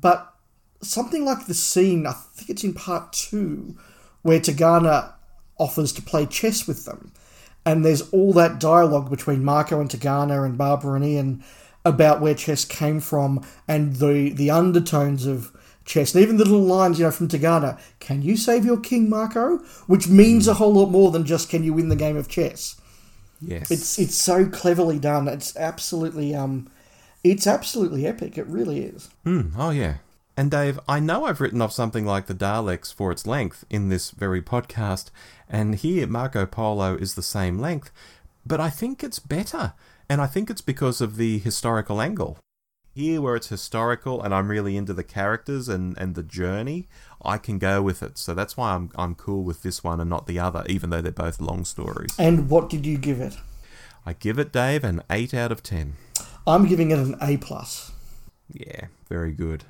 but something like the scene, I think it's in part 2, where Tegana offers to play chess with them, and there's all that dialogue between Marco and Tegana and Barbara and Ian about where chess came from and the undertones of chess, and even the little lines, you know, from Tegana, "Can you save your king, Marco?" Which means a whole lot more than just "Can you win the game of chess?" Yes, it's so cleverly done. It's absolutely epic. It really is. Oh yeah. And Dave, I know I've written off something like the Daleks for its length in this very podcast, and here Marco Polo is the same length, but I think it's better, and I think it's because of the historical angle. Here, where it's historical and I'm really into the characters and the journey, I can go with it. So that's why I'm cool with this one and not the other, even though they're both long stories. And what did you give it? I give it, Dave, an 8 out of 10. I'm giving it an A+. Yeah, very good.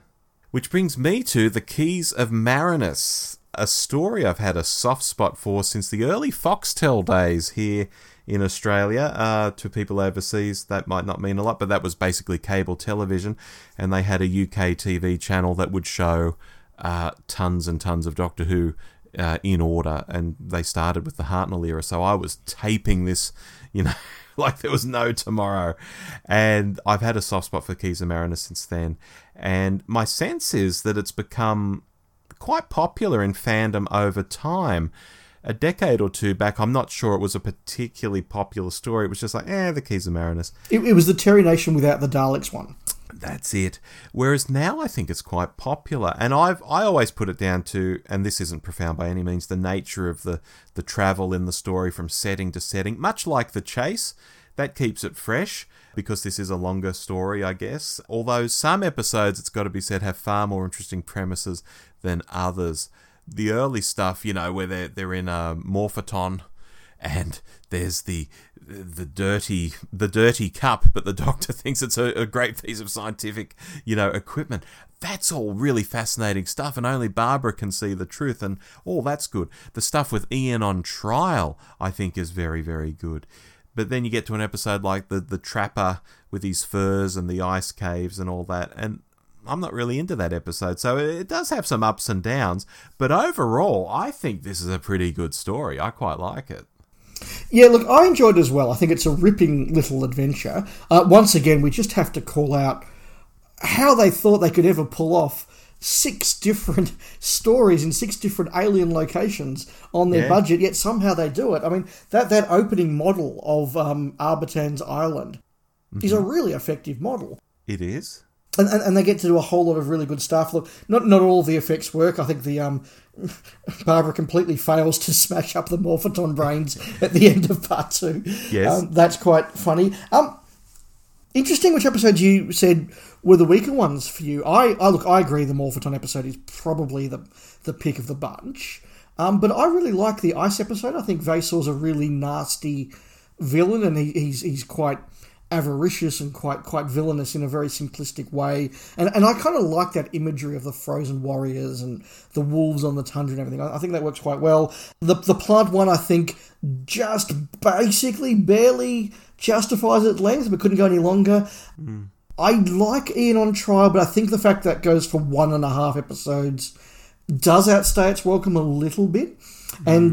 Which brings me to The Keys of Marinus, a story I've had a soft spot for since the early Foxtel days here in Australia. To people overseas, that might not mean a lot, but that was basically cable television, and they had a UK TV channel that would show tons and tons of Doctor Who in order, and they started with the Hartnell era, so I was taping this, you know, like there was no tomorrow, and I've had a soft spot for Keys of Marinus since then, and my sense is that it's become quite popular in fandom over time. A decade or two back, I'm not sure it was a particularly popular story. It was just like, The Keys of Marinus. It was the Terry Nation without the Daleks one. That's it. Whereas now I think it's quite popular. And I always put it down to, and this isn't profound by any means, the nature of the travel in the story from setting to setting. Much like The Chase, that keeps it fresh because this is a longer story, I guess. Although some episodes, it's got to be said, have far more interesting premises than others. The early stuff, you know, where they're in a Morphoton, and there's the dirty cup, but the Doctor thinks it's a great piece of scientific, you know, equipment. That's all really fascinating stuff, and only Barbara can see the truth, and all that's good. The stuff with Ian on trial, I think, is very, very good. But then you get to an episode like the Trapper with his furs and the ice caves and all that, and I'm not really into that episode, so it does have some ups and downs, but overall, I think this is a pretty good story. I quite like it. Yeah, look, I enjoyed it as well. I think it's a ripping little adventure. Once again, we just have to call out how they thought they could ever pull off 6 different stories in 6 different alien locations on their budget, yet somehow they do it. I mean, that opening model of Arbitan's Island is a really effective model. It is. And they get to do a whole lot of really good stuff. Look, not all the effects work. I think the Barbara completely fails to smash up the Morphoton brains at the end of part 2. Yes. That's quite funny. Interesting which episodes you said were the weaker ones for you. I agree the Morphoton episode is probably the pick of the bunch. But I really like the Ice episode. I think Vasor's a really nasty villain, and he's quite avaricious and quite villainous in a very simplistic way, and I kind of like that imagery of the frozen warriors and the wolves on the tundra and everything. I think that works quite well. The plant one, I think, just basically barely justifies its length, but couldn't go any longer. I like Ian on trial, but I think the fact that goes for 1.5 episodes does outstay its welcome a little bit. And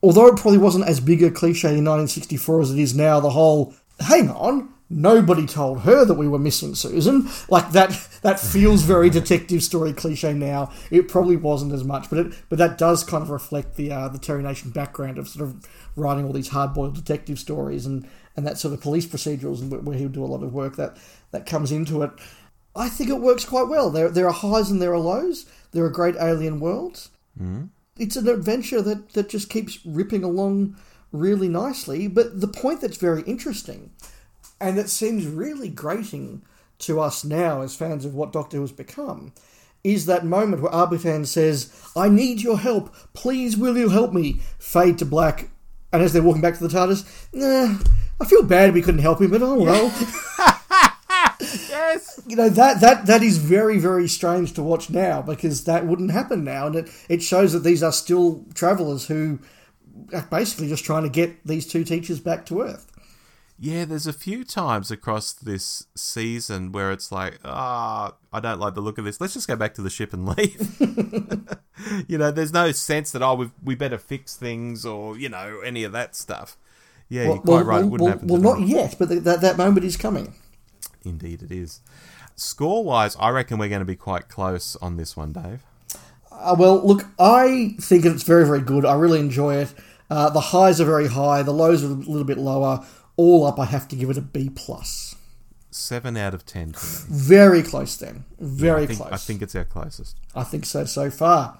although it probably wasn't as big a cliche in 1964 as it is now, the whole "hang on, nobody told her that we were missing Susan," like that feels very detective story cliche now. It probably wasn't as much, but that does kind of reflect the Terry Nation background of sort of writing all these hard-boiled detective stories and that sort of police procedurals, and where he would do a lot of work that comes into it. I think it works quite well. There are highs and there are lows. There are great alien worlds. It's an adventure that just keeps ripping along really nicely, but the point that's very interesting, and that seems really grating to us now as fans of what Doctor Who has become, is that moment where Arbitan says, "I need your help, please will you help me?" Fade to black, and as they're walking back to the TARDIS, I feel bad we couldn't help him, but oh well. Yes! You know, that is very, very strange to watch now, because that wouldn't happen now, and it shows that these are still travellers who basically just trying to get these two teachers back to Earth. Yeah, there's a few times across this season where it's like, I don't like the look of this. Let's just go back to the ship and leave. You know, there's no sense that, we better fix things or, you know, any of that stuff. Yeah, well, you're quite right. It wouldn't happen today. Well, not yet, but that moment is coming. Indeed it is. Score-wise, I reckon we're going to be quite close on this one, Dave. Well, look, I think it's very, very good. I really enjoy it. The highs are very high. The lows are a little bit lower. All up, I have to give it a B+. 7 out of 10. Very close, then. Very close. I think it's our closest. I think so far.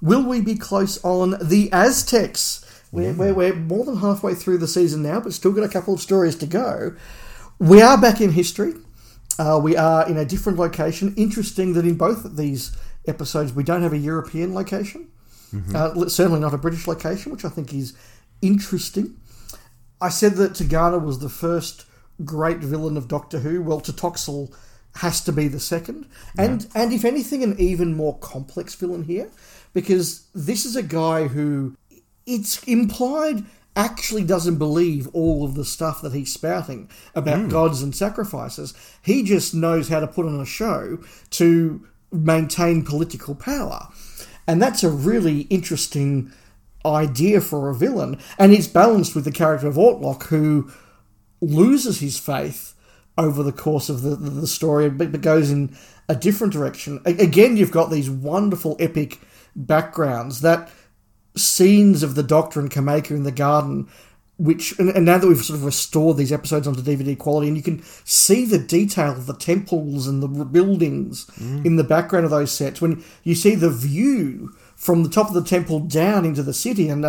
Will we be close on the Aztecs? We're more than halfway through the season now, but still got a couple of stories to go. We are back in history. We are in a different location. Interesting that in both of these episodes, we don't have a European location. Mm-hmm. Certainly not a British location, which I think is interesting. I said that Tegana was the first great villain of Doctor Who. Well, Tlotoxl has to be the second. And if anything, an even more complex villain here, because this is a guy who, it's implied, actually doesn't believe all of the stuff that he's spouting about gods and sacrifices. He just knows how to put on a show to maintain political power. And that's a really interesting idea for a villain. And it's balanced with the character of Autloc, who loses his faith over the course of the story, but goes in a different direction. Again, you've got these wonderful epic backgrounds, that scenes of the Doctor and Cameca in the garden, which, and now that we've sort of restored these episodes onto DVD quality, and you can see the detail of the temples and the buildings in the background of those sets, when you see the view from the top of the temple down into the city, and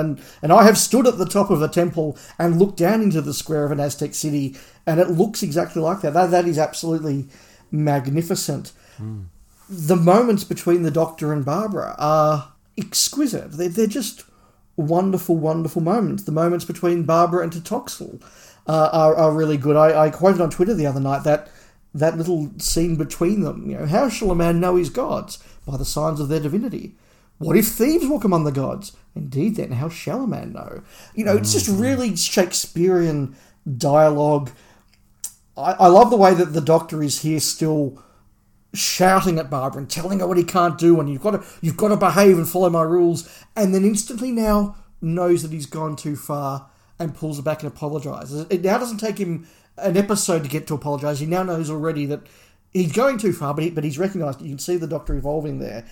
I have stood at the top of a temple and looked down into the square of an Aztec city, and it looks exactly like that. That is absolutely magnificent. Mm. The moments between the Doctor and Barbara are exquisite. They're just wonderful, wonderful moments. The moments between Barbara and Tlotoxl are really good. I quoted on Twitter the other night that little scene between them. You know, how shall a man know his gods? By the signs of their divinity. What if thieves walk among the gods? Indeed, then, how shall a man know? You know, it's just really Shakespearean dialogue. I love the way that the Doctor is here still shouting at Barbara and telling her what he can't do, and you've got to behave and follow my rules, and then instantly now knows that he's gone too far and pulls it back and apologises. It now doesn't take him an episode to get to apologise. He now knows already that he's going too far, but he's recognised it. You can see the Doctor evolving there.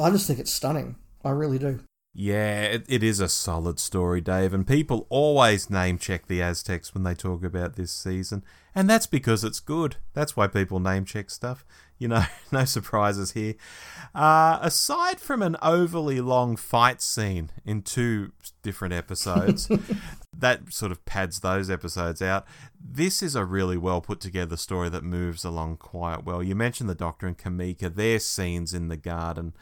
I just think it's stunning. I really do. Yeah, it is a solid story, Dave, and people always name-check the Aztecs when they talk about this season, and that's because it's good. That's why people name-check stuff. You know, no surprises here. Aside from an overly long fight scene in 2 different episodes, that sort of pads those episodes out, this is a really well-put-together story that moves along quite well. You mentioned the Doctor and Cameca. Their scenes in the garden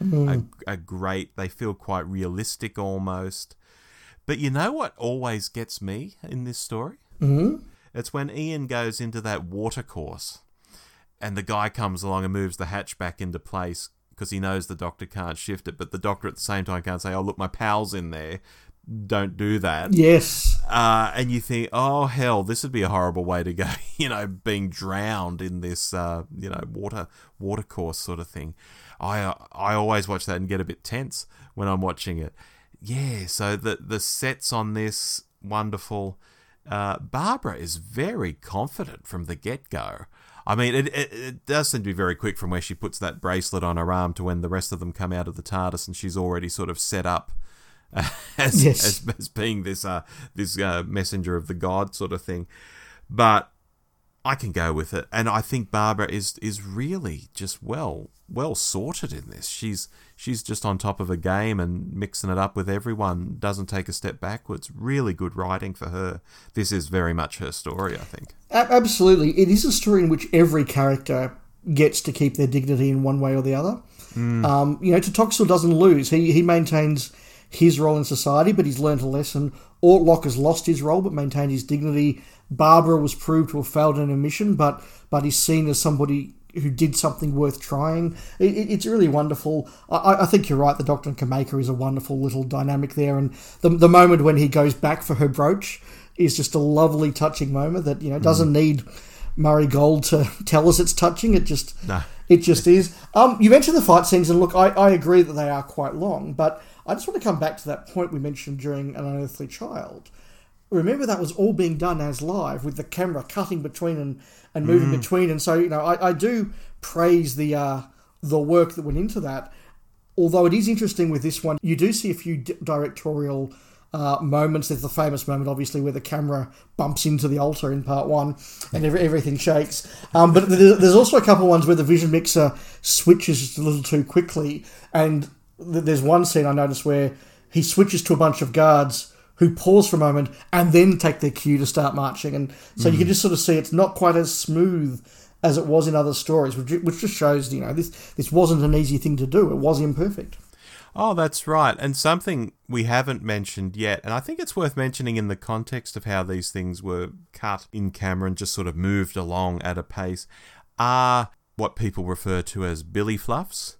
are great. They feel quite realistic almost. But you know what always gets me in this story? Mm-hmm. It's when Ian goes into that watercourse, and the guy comes along and moves the hatch back into place because he knows the Doctor can't shift it, but the Doctor at the same time can't say, oh, look, my pal's in there. Don't do that. Yes. And you think, oh, hell, this would be a horrible way to go, you know, being drowned in this, you know, watercourse sort of thing. I always watch that and get a bit tense when I'm watching it. Yeah, so the sets on this, wonderful. Barbara is very confident from the get-go. I mean, it does seem to be very quick from where she puts that bracelet on her arm to when the rest of them come out of the TARDIS and she's already sort of set up as being this messenger of the god sort of thing. But I can go with it, and I think Barbara is really just well sorted in this. She's just on top of her game and mixing it up with everyone. Doesn't take a step backwards. Really good writing for her. This is very much her story, I think. Absolutely, it is a story in which every character gets to keep their dignity in one way or the other. You know, Tlotoxl doesn't lose. He maintains his role in society, but he's learned a lesson. Autloc has lost his role, but maintained his dignity. Barbara was proved to have failed in her mission, but is seen as somebody who did something worth trying. It's really wonderful. I think you're right, the Doctor and Cameca is a wonderful little dynamic there, and the moment when he goes back for her brooch is just a lovely, touching moment that, you know, doesn't need Murray Gold to tell us it's touching. It just is. You mentioned the fight scenes, and look, I agree that they are quite long, but I just want to come back to that point we mentioned during An Unearthly Child. Remember, that was all being done as live, with the camera cutting between and moving between. And so, you know, I do praise the work that went into that. Although it is interesting with this one, you do see a few directorial moments. There's the famous moment, obviously, where the camera bumps into the altar in part one and everything shakes. But there's also a couple of ones where the vision mixer switches just a little too quickly. And there's one scene I noticed where he switches to a bunch of guards who pause for a moment and then take their cue to start marching. And so you can just sort of see it's not quite as smooth as it was in other stories, which just shows, you know, this wasn't an easy thing to do. It was imperfect. Oh, that's right. And something we haven't mentioned yet, and I think it's worth mentioning in the context of how these things were cut in camera and just sort of moved along at a pace, are what people refer to as billy fluffs.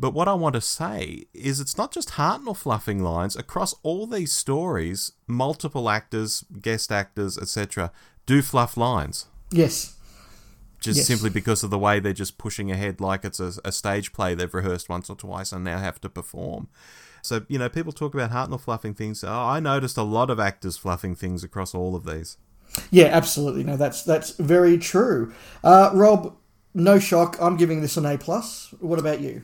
But what I want to say is it's not just Hartnell fluffing lines. Across all these stories, multiple actors, guest actors, etc., do fluff lines. Yes. Just simply because of the way they're just pushing ahead like it's a stage play they've rehearsed once or twice and now have to perform. So, you know, people talk about Hartnell fluffing things. Oh, I noticed a lot of actors fluffing things across all of these. Yeah, absolutely. No, that's very true. Rob, no shock, I'm giving this an A+. What about you?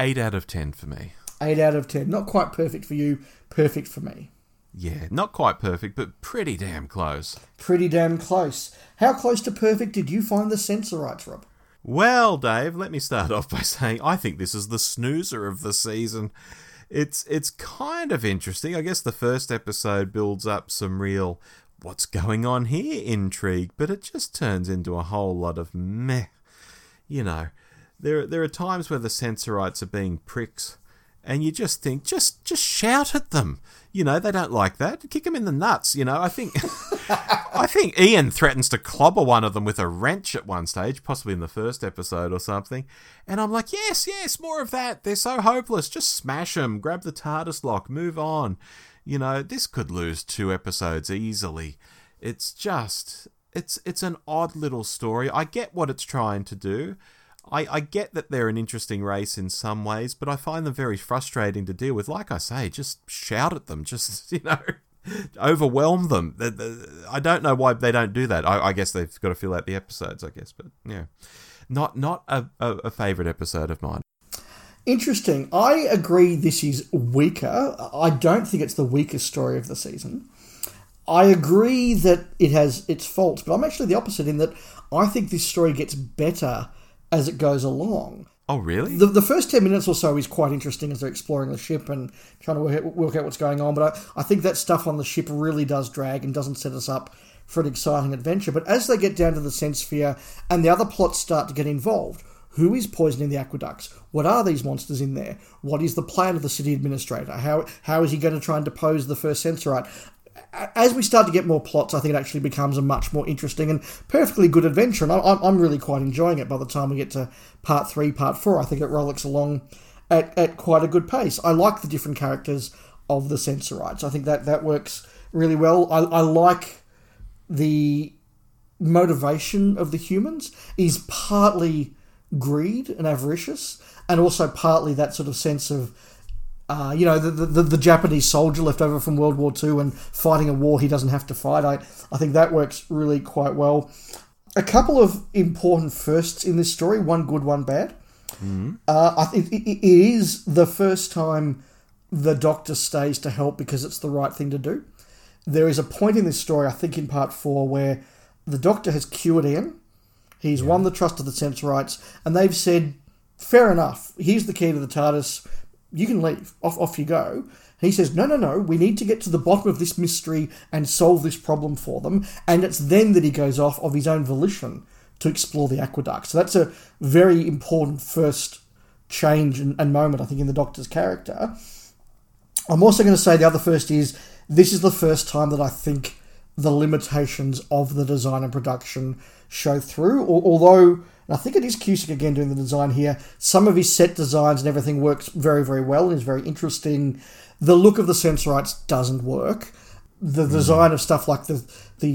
8 out of 10 for me. 8 out of 10. Not quite perfect for you, perfect for me. Yeah, not quite perfect, but pretty damn close. Pretty damn close. How close to perfect did you find the Censorites, Rob? Well, Dave, let me start off by saying I think this is the snoozer of the season. It's kind of interesting. I guess the first episode builds up some real what's going on here intrigue, but it just turns into a whole lot of meh. You know, there are times where the Censorites are being pricks, and you just think, just shout at them. You know, they don't like that. Kick them in the nuts, you know. I think Ian threatens to clobber one of them with a wrench at one stage, possibly in the first episode or something. And I'm like, yes, more of that. They're so hopeless. Just smash them. Grab the TARDIS lock. Move on. You know, this could lose 2 episodes easily. It's just, it's an odd little story. I get what it's trying to do. I get that they're an interesting race in some ways, but I find them very frustrating to deal with. Like I say, just shout at them. Just, you know, overwhelm them. I don't know why they don't do that. I guess they've got to fill out the episodes, I guess. But, yeah, not a favourite episode of mine. Interesting. I agree this is weaker. I don't think it's the weakest story of the season. I agree that it has its faults, but I'm actually the opposite in that I think this story gets better as it goes along. Oh, really? The first 10 minutes or so is quite interesting as they're exploring the ship and trying to work out what's going on, but I think that stuff on the ship really does drag and doesn't set us up for an exciting adventure. But as they get down to the Sensphere and the other plots start to get involved, who is poisoning the aqueducts? What are these monsters in there? What is the plan of the city administrator? How is he going to try and depose the first Sensorite? As we start to get more plots, I think it actually becomes a much more interesting and perfectly good adventure, and I'm really quite enjoying it. By the time we get to part 3, part 4, I think it rollicks along at quite a good pace. I like the different characters of the Censorites. I think that works really well. I like the motivation of the humans is partly greed and avaricious, and also partly that sort of sense of you know, the Japanese soldier left over from World War II and fighting a war he doesn't have to fight. I think that works really quite well. A couple of important firsts in this story, one good, one bad. Mm-hmm. I think it is the first time the Doctor stays to help because it's the right thing to do. There is a point in this story, I think in part 4, where the Doctor has cured Ian. He's won the trust of the Censorites, and they've said, fair enough, here's the key to the TARDIS. You can leave. Off you go. And he says, no, we need to get to the bottom of this mystery and solve this problem for them. And it's then that he goes off of his own volition to explore the aqueduct. So that's a very important first change and moment, I think, in the Doctor's character. I'm also going to say the other first is, this is the first time that I think the limitations of the design and production show through, although... I think it is Cusick again doing the design here. Some of his set designs and everything works very, very well and is very interesting. The look of the Censorites doesn't work. the design of stuff like the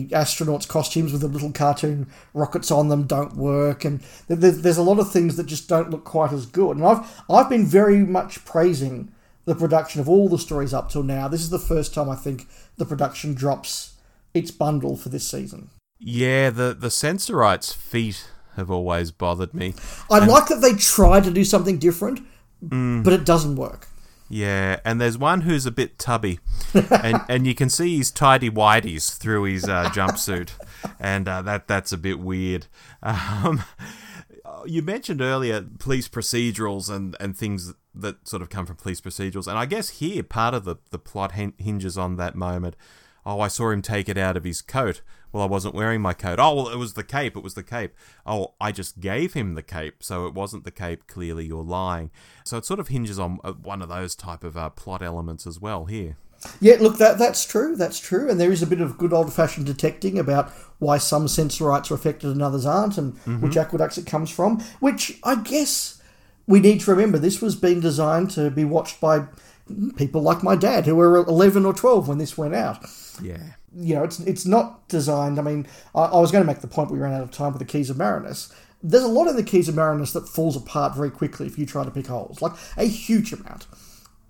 astronauts' costumes with the little cartoon rockets on them don't work, and there's a lot of things that just don't look quite as good. And I've been very much praising the production of all the stories up till now. This is the first time I think the production drops its bundle for this season. Yeah, the Censorites' feet have always bothered me. I like that they tried to do something different, but it doesn't work. Yeah, and there's one who's a bit tubby, and you can see his tighty-whities through his jumpsuit, and that's a bit weird. You mentioned earlier police procedurals and things that sort of come from police procedurals, and I guess here part of the plot hinges on that moment. Oh, I saw him take it out of his coat. Well, I wasn't wearing my coat. Oh, well, it was the cape. It was the cape. Oh, I just gave him the cape, so it wasn't the cape. Clearly, you're lying. So it sort of hinges on one of those type of plot elements as well here. Yeah, look, that's true. That's true. And there is a bit of good old-fashioned detecting about why some Censorites are affected and others aren't, and which aqueducts it comes from, which I guess we need to remember. This was being designed to be watched by people like my dad, who were 11 or 12 when this went out. Yeah. You know, it's not designed... I mean, I was going to make the point we ran out of time with the Keys of Marinus. There's a lot in the Keys of Marinus that falls apart very quickly if you try to pick holes. Like, a huge amount.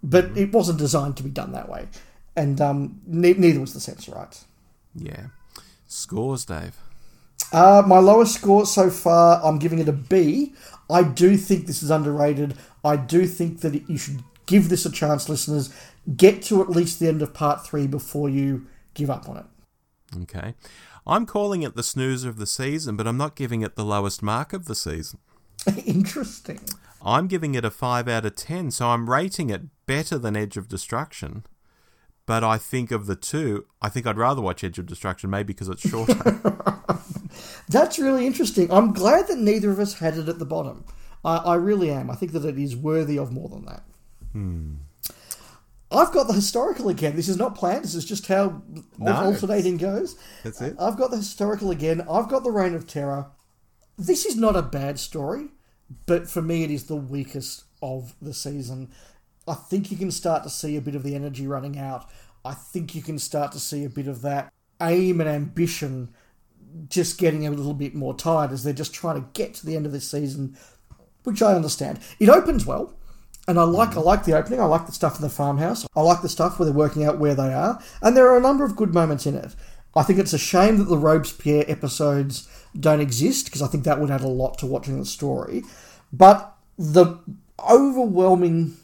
But it wasn't designed to be done that way. And neither was the Censorites. Yeah. Scores, Dave? My lowest score so far, I'm giving it a B. I do think this is underrated. I do think that you should... give this a chance, listeners. Get to at least the end of part 3 before you give up on it. Okay. I'm calling it the snoozer of the season, but I'm not giving it the lowest mark of the season. Interesting. I'm giving it a 5 out of 10, so I'm rating it better than Edge of Destruction. But I think of the two, I think I'd rather watch Edge of Destruction, maybe because it's shorter. That's really interesting. I'm glad that neither of us had it at the bottom. I really am. I think that it is worthy of more than that. I've got the historical again. This is not planned. This is just how alternating goes. That's it. I've got the historical again. I've got the Reign of Terror. This is not a bad story, but for me it is the weakest of the season. I think you can start to see a bit of the energy running out. I think you can start to see a bit of that aim and ambition just getting a little bit more tired as they're just trying to get to the end of this season, which I understand. It opens well. And I like the opening. I like the stuff in the farmhouse. I like the stuff where they're working out where they are. And there are a number of good moments in it. I think it's a shame that the Robespierre episodes don't exist, because I think that would add a lot to watching the story. But the overwhelming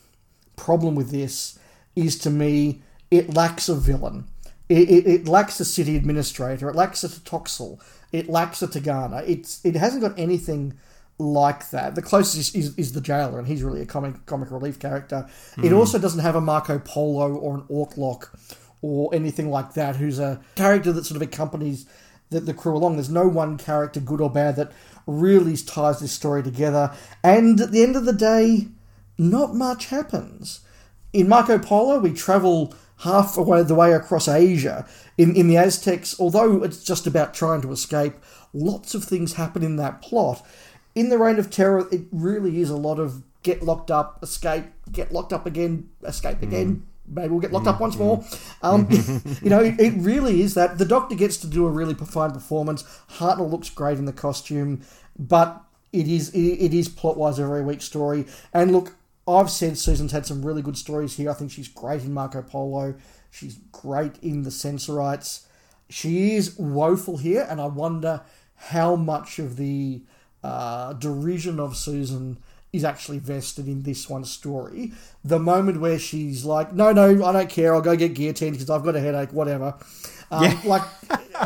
problem with this is, to me, it lacks a villain. It lacks a city administrator. It lacks a Tlotoxl. It lacks a Tegana. It hasn't got anything... like that. The closest is the jailer, and he's really a comic relief character. It also doesn't have a Marco Polo or an Autloc or anything like that, who's a character that sort of accompanies the crew along. There's no one character, good or bad, that really ties this story together. And at the end of the day, not much happens. In Marco Polo, we travel half the way across Asia. In the Aztecs, although it's just about trying to escape, lots of things happen in that plot. In the Reign of Terror, it really is a lot of get locked up, escape, get locked up again, escape again, maybe we'll get locked up once more. You know, it really is that. The Doctor gets to do a really fine performance. Hartnell looks great in the costume, but it is plot-wise a very weak story. And look, I've said Susan's had some really good stories here. I think she's great in Marco Polo. She's great in The Censorites. She is woeful here, and I wonder how much of the... derision of Susan is actually vested in this one's story. The moment where she's like, no, I don't care, I'll go get guillotined because I've got a headache, whatever. Like,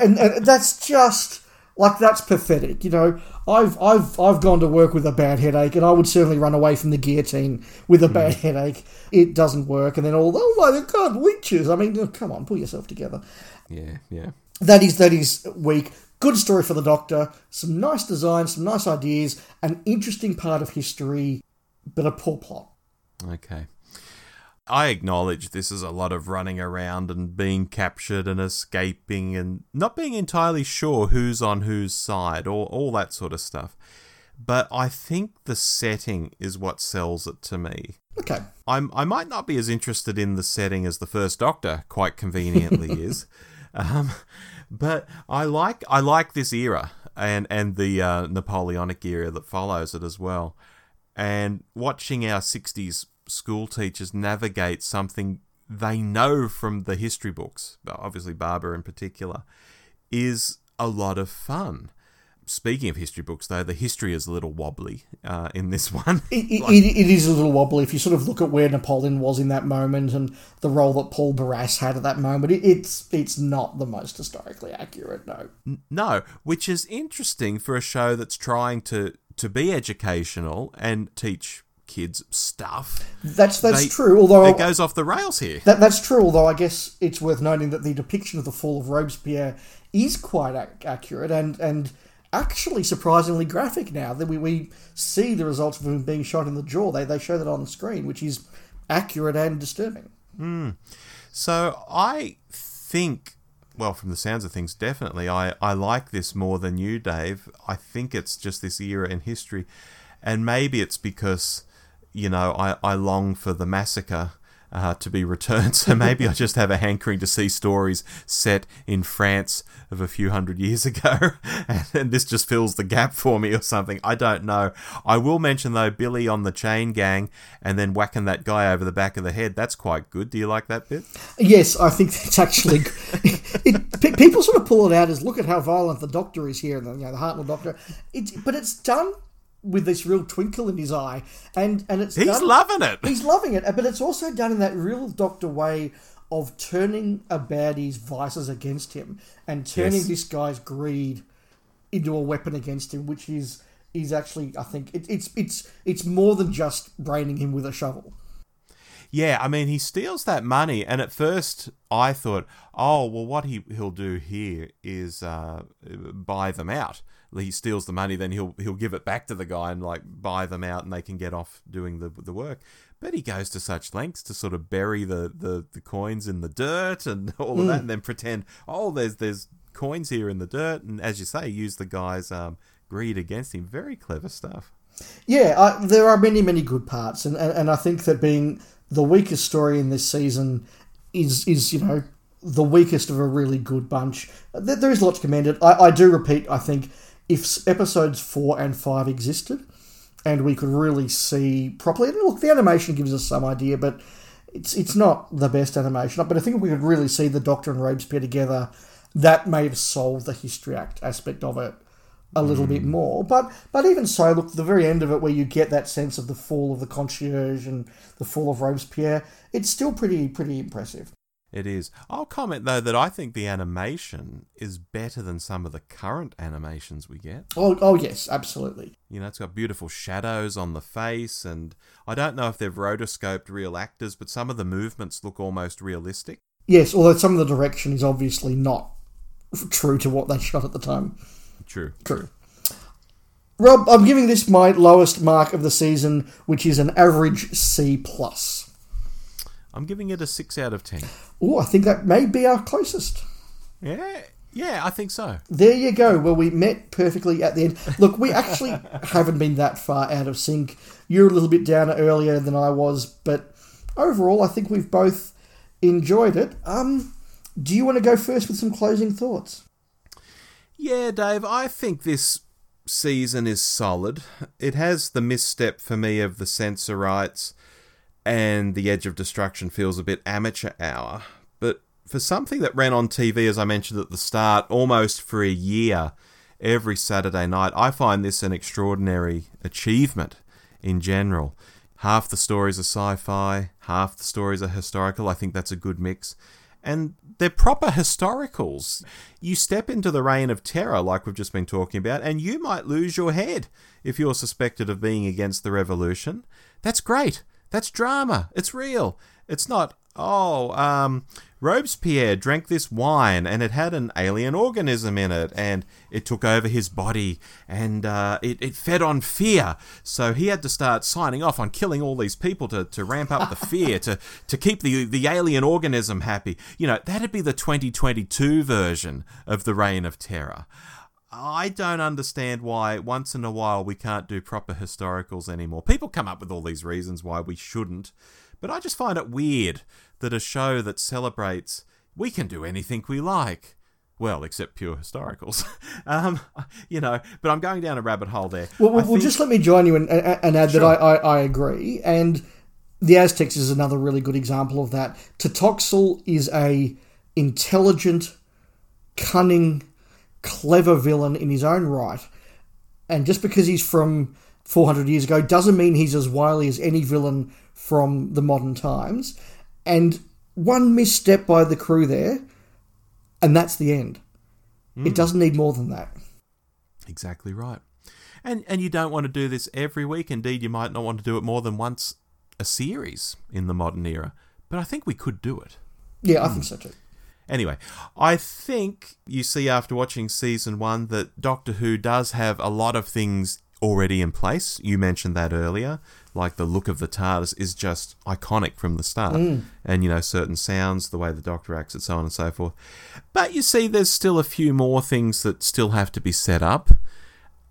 and that's just, like, that's pathetic, you know. I've gone to work with a bad headache, and I would certainly run away from the guillotine with a bad headache. It doesn't work, and then oh my God, witches. I mean, come on, pull yourself together. Yeah. That is weak. Good story for the Doctor, some nice designs, some nice ideas, an interesting part of history, but a poor plot. Okay. I acknowledge this is a lot of running around and being captured and escaping and not being entirely sure who's on whose side, or all that sort of stuff. But I think the setting is what sells it to me. Okay. I might not be as interested in the setting as the First Doctor, quite conveniently, is. But I like this era and the Napoleonic era that follows it as well. And watching our 60s school teachers navigate something they know from the history books, obviously Barbara in particular, is a lot of fun. Speaking of history books, though, the history is a little wobbly in this one. It is a little wobbly. If you sort of look at where Napoleon was in that moment and the role that Paul Barras had at that moment, it's not the most historically accurate, no. No, which is interesting for a show that's trying to be educational and teach kids stuff. That's true. Although it goes off the rails here. That's true. Although I guess it's worth noting that the depiction of the fall of Robespierre is quite accurate and actually surprisingly graphic now that we see the results of him being shot in the jaw. They show that on the screen, which is accurate and disturbing. So I think, well, from the sounds of things, definitely, I like this more than you, Dave. I think it's just this era in history. And maybe it's because, you know, I long for the massacre to be returned. So maybe I just have a hankering to see stories set in France of a few hundred years ago. And this just fills the gap for me or something. I don't know. I will mention, though, Billy on the chain gang and then whacking that guy over the back of the head. That's quite good. Do you like that bit? Yes, I think that's actually... people sort of pull it out as, look at how violent the Doctor is here, and the Hartnell Doctor. But it's done with this real twinkle in his eye, and it's he's loving it, but it's also done in that real Doctor way of turning a baddie's vices against him and turning this guy's greed into a weapon against him, which is actually, I think, it's more than just braining him with a shovel. Yeah, I mean, he steals that money, and at first I thought, oh, well, what he'll do here is buy them out. He steals the money, then he'll give it back to the guy and, like, buy them out, and they can get off doing the work. But he goes to such lengths to sort of bury the coins in the dirt and all of that, and then pretend, oh, there's coins here in the dirt, and, as you say, use the guy's greed against him. Very clever stuff. Yeah, there are many, many good parts, and I think that being the weakest story in this season is you know, the weakest of a really good bunch. There is a lot to commend it. I do repeat, I think, if episodes 4 and 5 existed and we could really see properly... And look, the animation gives us some idea, but it's not the best animation. But I think if we could really see the Doctor and Robespierre together, that may have solved the history aspect of it a little bit more. But even so, look, the very end of it where you get that sense of the fall of the concierge and the fall of Robespierre, it's still pretty impressive. It is. I'll comment, though, that I think the animation is better than some of the current animations we get. Oh yes, absolutely. You know, it's got beautiful shadows on the face, and I don't know if they've rotoscoped real actors, but some of the movements look almost realistic. Yes, although some of the direction is obviously not true to what they shot at the time. True. Rob, I'm giving this my lowest mark of the season, which is an average C+. I'm giving it a 6 out of 10. Oh, I think that may be our closest. Yeah, I think so. There you go. Well, we met perfectly at the end. Look, we actually haven't been that far out of sync. You're a little bit down earlier than I was, but overall, I think we've both enjoyed it. Do you want to go first with some closing thoughts? Yeah, Dave, I think this season is solid. It has the misstep for me of the Censorites, and The Edge of Destruction feels a bit amateur hour. But for something that ran on TV, as I mentioned at the start, almost for a year, every Saturday night, I find this an extraordinary achievement in general. Half the stories are sci-fi, half the stories are historical. I think that's a good mix. And they're proper historicals. You step into the reign of terror, like we've just been talking about, and you might lose your head if you're suspected of being against the revolution. That's great. That's drama. It's real. It's not, Robespierre drank this wine and it had an alien organism in it and it took over his body and it fed on fear. So he had to start signing off on killing all these people to ramp up the fear, to keep the alien organism happy. You know, that'd be the 2022 version of the Reign of Terror. I don't understand why once in a while we can't do proper historicals anymore. People come up with all these reasons why we shouldn't, but I just find it weird that a show that celebrates we can do anything we like, well, except pure historicals, but I'm going down a rabbit hole there. Well, just let me join you and add sure. that I agree, and the Aztecs is another really good example of that. Tlotoxl is a intelligent, cunning, clever villain in his own right, and just because he's from 400 years ago doesn't mean he's as wily as any villain from the modern times, and one misstep by the crew there and that's the end. It doesn't need more than that. Exactly right. And you don't want to do this every week. Indeed, you might not want to do it more than once a series in the modern era, but I think we could do it. Yeah, I think so too. Anyway, I think you see after watching season one that Doctor Who does have a lot of things already in place. You mentioned that earlier, like the look of the TARDIS is just iconic from the start. And, certain sounds, the way the Doctor acts and so on and so forth. But you see there's still a few more things that still have to be set up.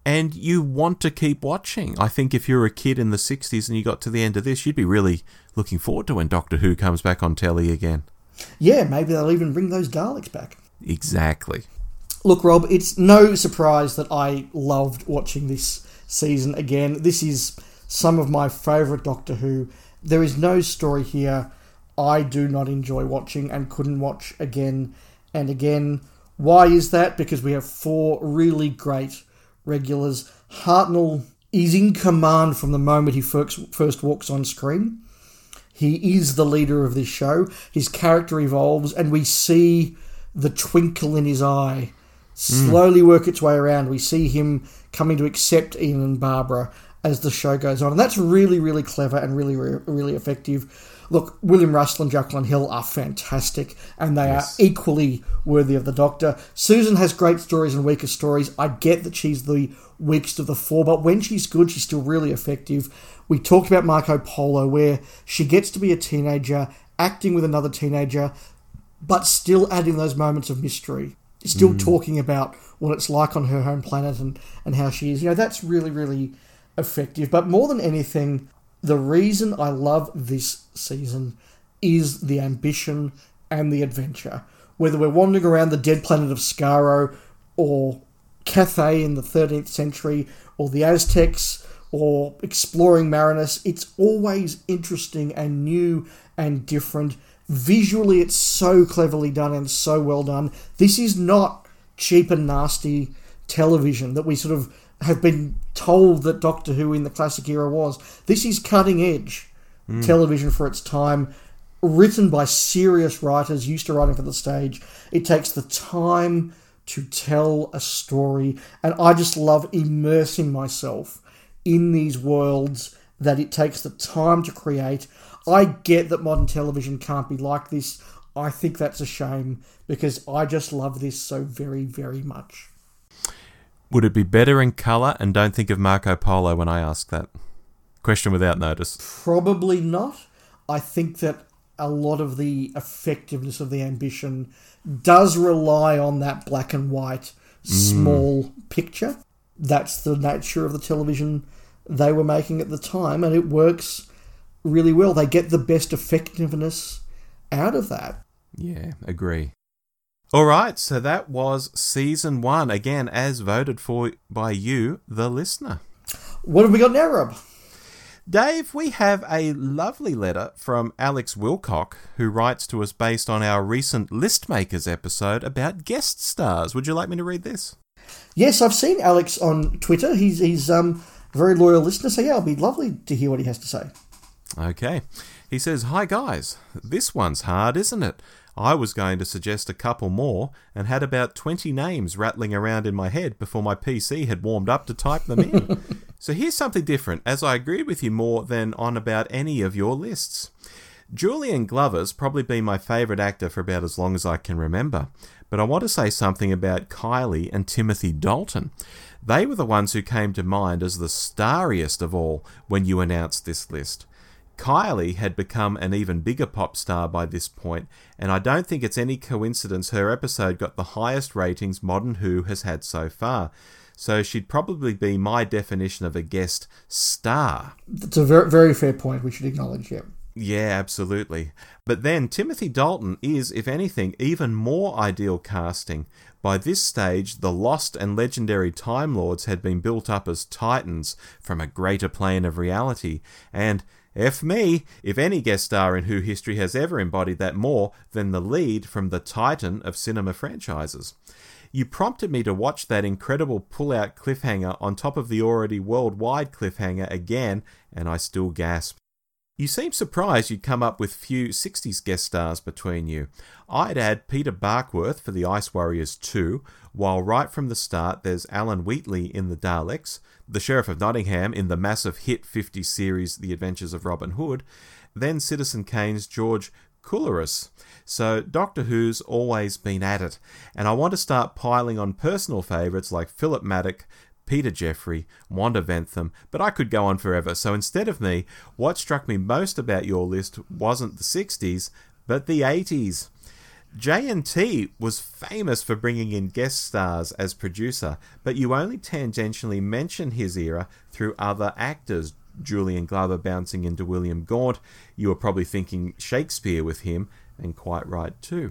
And you want to keep watching. I think if you were a kid in the 60s and you got to the end of this, you'd be really looking forward to when Doctor Who comes back on telly again. Yeah, maybe they'll even bring those Daleks back. Exactly. Look, Rob, it's no surprise that I loved watching this season again. This is some of my favourite Doctor Who. There is no story here I do not enjoy watching and couldn't watch again and again. Why is that? Because we have four really great regulars. Hartnell is in command from the moment he first walks on screen. He is the leader of this show. His character evolves, and we see the twinkle in his eye slowly work its way around. We see him coming to accept Ian and Barbara as the show goes on. And that's really, really clever and really, really effective. Look, William Russell and Jacqueline Hill are fantastic, and they are equally worthy of the Doctor. Susan has great stories and weaker stories. I get that she's the weakest of the four, but when she's good, she's still really effective. We talked about Marco Polo, where she gets to be a teenager, acting with another teenager, but still adding those moments of mystery, still talking about what it's like on her home planet and how she is. That's really, really effective. But more than anything, the reason I love this season is the ambition and the adventure. Whether we're wandering around the dead planet of Skaro or Cathay in the 13th century or the Aztecs, or exploring Marinus, it's always interesting and new and different. Visually, it's so cleverly done and so well done. This is not cheap and nasty television that we sort of have been told that Doctor Who in the classic era was. This is cutting-edge television for its time, written by serious writers used to writing for the stage. It takes the time to tell a story, and I just love immersing myself in these worlds that it takes the time to create. I get that modern television can't be like this. I think that's a shame because I just love this so very, very much. Would it be better in colour? And don't think of Marco Polo when I ask that question without notice. Probably not. I think that a lot of the effectiveness of the ambition does rely on that black and white small picture. That's the nature of the television they were making at the time, and it works really well. They get the best effectiveness out of that. Yeah, agree. All right, so that was season one, again, as voted for by you, the listener. What have we got now, Rob? Dave, we have a lovely letter from Alex Wilcock, who writes to us based on our recent List Makers episode about guest stars. Would you like me to read this? Yes, I've seen Alex on Twitter. He's a very loyal listener, so it'll be lovely to hear what he has to say. Okay. He says, "Hi guys, this one's hard, isn't it? I was going to suggest a couple more and had about 20 names rattling around in my head before my PC had warmed up to type them in. So here's something different, as I agreed with you more than on about any of your lists. Julian Glover's probably been my favourite actor for about as long as I can remember, but I want to say something about Kylie and Timothy Dalton. They were the ones who came to mind as the starriest of all when you announced this list. Kylie had become an even bigger pop star by this point, and I don't think it's any coincidence her episode got the highest ratings Modern Who has had so far. So she'd probably be my definition of a guest star. That's a very, very fair point. We should acknowledge, yeah. Yeah, absolutely. But then Timothy Dalton is, if anything, even more ideal casting. By this stage, the lost and legendary Time Lords had been built up as titans from a greater plane of reality, and F me, if any guest star in Who history has ever embodied that more than the lead from the titan of cinema franchises. You prompted me to watch that incredible pull-out cliffhanger on top of the already worldwide cliffhanger again, and I still gasp. You seem surprised you'd come up with few 60s guest stars between you. I'd add Peter Barkworth for the Ice Warriors 2, while right from the start there's Alan Wheatley in The Daleks, the Sheriff of Nottingham in the massive hit 50 series The Adventures of Robin Hood, then Citizen Kane's George Coulouris. So Doctor Who's always been at it, and I want to start piling on personal favourites like Philip Maddock, Peter Jeffrey, Wanda Ventham, but I could go on forever. So instead of me, what struck me most about your list wasn't the 60s, but the 80s. J&T was famous for bringing in guest stars as producer, but you only tangentially mention his era through other actors. Julian Glover bouncing into William Gaunt. You were probably thinking Shakespeare with him, and quite right too.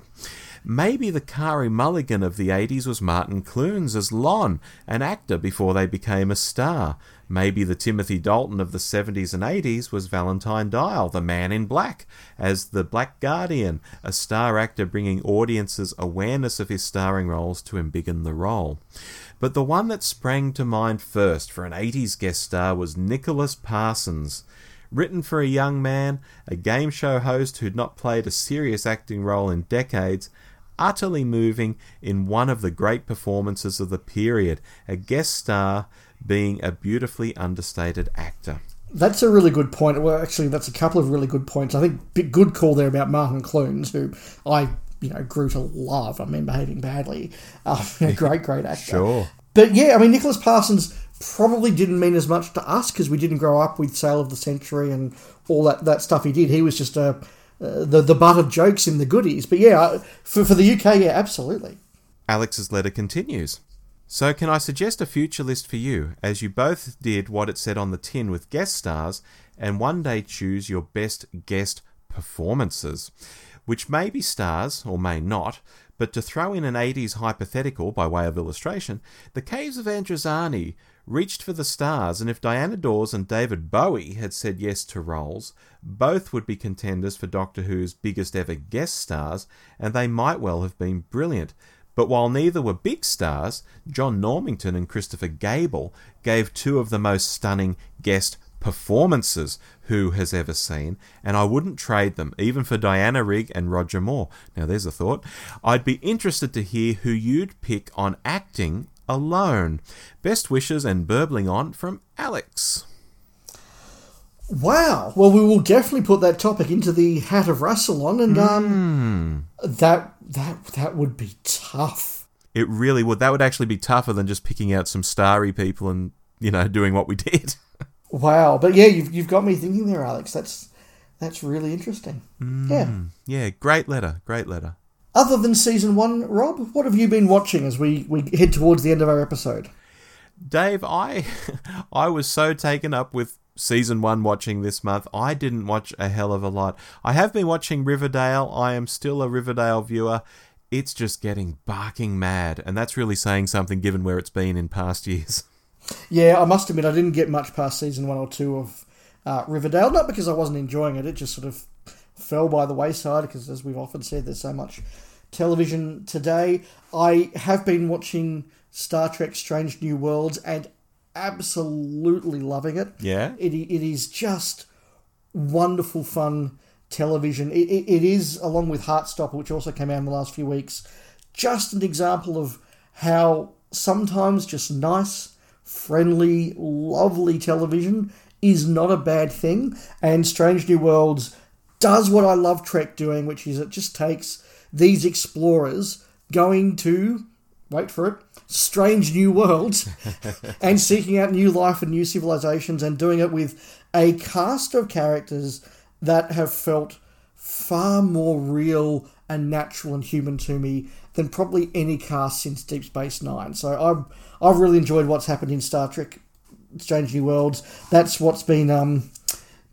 Maybe the Kari Mulligan of the 80s was Martin Clunes as Lon, an actor before they became a star. Maybe the Timothy Dalton of the 70s and 80s was Valentine Dial, the Man in Black, as the Black Guardian, a star actor bringing audiences awareness of his starring roles to embiggen the role. But the one that sprang to mind first for an 80s guest star was Nicholas Parsons. Written for a young man, a game show host who'd not played a serious acting role in decades, utterly moving in one of the great performances of the period, a guest star being a beautifully understated actor. That's a really good point. Well, actually, that's a couple of really good points. I think good call there about Martin Clunes, who I, grew to love. I mean, behaving badly. Great actor. Sure. But yeah, I mean, Nicholas Parsons probably didn't mean as much to us because we didn't grow up with Sale of the Century and all that stuff he did. He was just the butt of jokes in the goodies. But yeah, for the UK, yeah, absolutely. Alex's letter continues. So can I suggest a future list for you, as you both did what it said on the tin with guest stars, and one day choose your best guest performances, which may be stars, or may not, but to throw in an 80s hypothetical by way of illustration, the Caves of Androzani reached for the stars, and if Diana Dawes and David Bowie had said yes to roles, both would be contenders for Doctor Who's biggest ever guest stars, and they might well have been brilliant. But while neither were big stars, John Normington and Christopher Gable gave two of the most stunning guest performances Who has ever seen, and I wouldn't trade them, even for Diana Rigg and Roger Moore. Now there's a thought. I'd be interested to hear who you'd pick on acting alone. Best wishes and burbling on from Alex. Wow. Well, we will definitely put that topic into the hat of Russell on, and that would be tough. It really would. That would actually be tougher than just picking out some starry people and, doing what we did. Wow. But yeah, you've got me thinking there, Alex. That's really interesting. Yeah, great letter. Other than season one, Rob, what have you been watching as we head towards the end of our episode? Dave, I was so taken up with Season 1 watching this month, I didn't watch a hell of a lot. I have been watching Riverdale. I am still a Riverdale viewer. It's just getting barking mad, and that's really saying something given where it's been in past years. Yeah, I must admit I didn't get much past Season 1 or 2 of Riverdale, not because I wasn't enjoying it, it just sort of fell by the wayside because, as we've often said, there's so much television today. I have been watching Star Trek Strange New Worlds and absolutely loving it. Yeah, it is just wonderful fun television. It is, along with Heartstopper, which also came out in the last few weeks, just an example of how sometimes just nice, friendly, lovely television is not a bad thing. And Strange New Worlds does what I love Trek doing, which is it just takes these explorers going to, wait for it, strange new worlds and seeking out new life and new civilizations, and doing it with a cast of characters that have felt far more real and natural and human to me than probably any cast since Deep Space Nine. So I've really enjoyed what's happened in Star Trek Strange New Worlds. That's what's been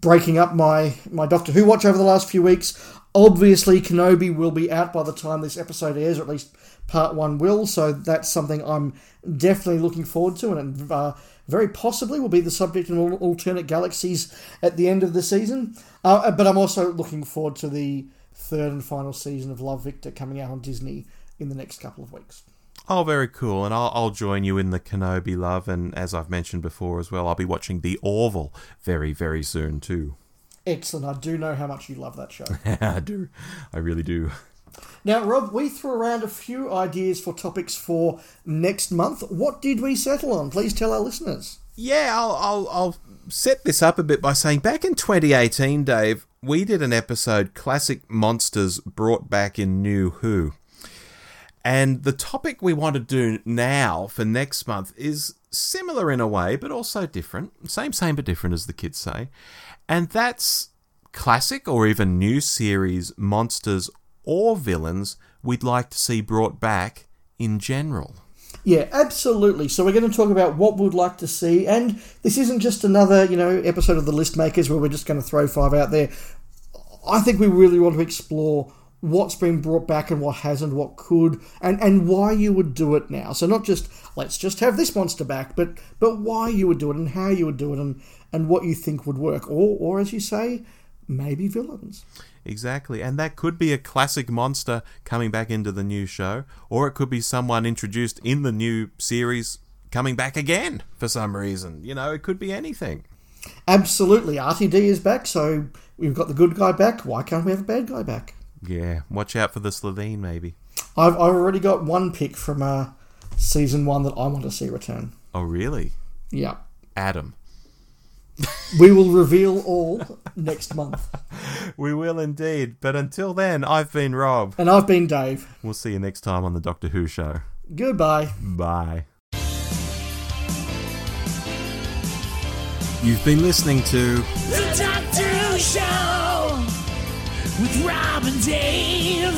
breaking up my Doctor Who watch over the last few weeks. Obviously, Kenobi will be out by the time this episode airs, or at least Part 1 will, so that's something I'm definitely looking forward to, and it very possibly will be the subject in alternate galaxies at the end of the season. But I'm also looking forward to the third and final season of Love, Victor coming out on Disney in the next couple of weeks. Oh, very cool. And I'll join you in the Kenobi love, and as I've mentioned before as well, I'll be watching The Orville very, very soon too. Excellent. I do know how much you love that show. I do. I really do. Now, Rob, we threw around a few ideas for topics for next month. What did we settle on? Please tell our listeners. Yeah, I'll set this up a bit by saying back in 2018, Dave, we did an episode, Classic Monsters Brought Back in New Who. And the topic we want to do now for next month is similar in a way, but also different. Same, but different, as the kids say. And that's classic or even new series monsters or villains we'd like to see brought back in general. Yeah, absolutely. So we're going to talk about what we'd like to see. And this isn't just another, episode of The List Makers where we're just going to throw five out there. I think we really want to explore what's been brought back and what hasn't, what could, and why you would do it now. So not just, let's just have this monster back, but why you would do it and how you would do it and what you think would work. Or as you say, maybe villains. Exactly. And that could be a classic monster coming back into the new show, or it could be someone introduced in the new series coming back again for some reason. It could be anything. Absolutely. RTD is back, so we've got the good guy back. Why can't we have a bad guy back? Yeah, watch out for the Slovene, maybe. I've already got one pick from Season 1 that I want to see return. Oh, really? Yeah. Adam. We will reveal all next month. We will indeed. But until then, I've been Rob. And I've been Dave. We'll see you next time on the Doctor Who Show. Goodbye. Bye. You've been listening to The Doctor Who Show with Rob and Dave.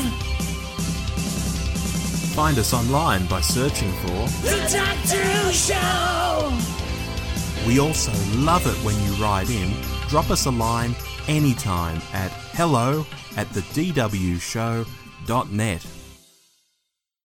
Find us online by searching for The Doctor Who Show. We also love it when you write in. Drop us a line anytime at hello@thedwshow.net.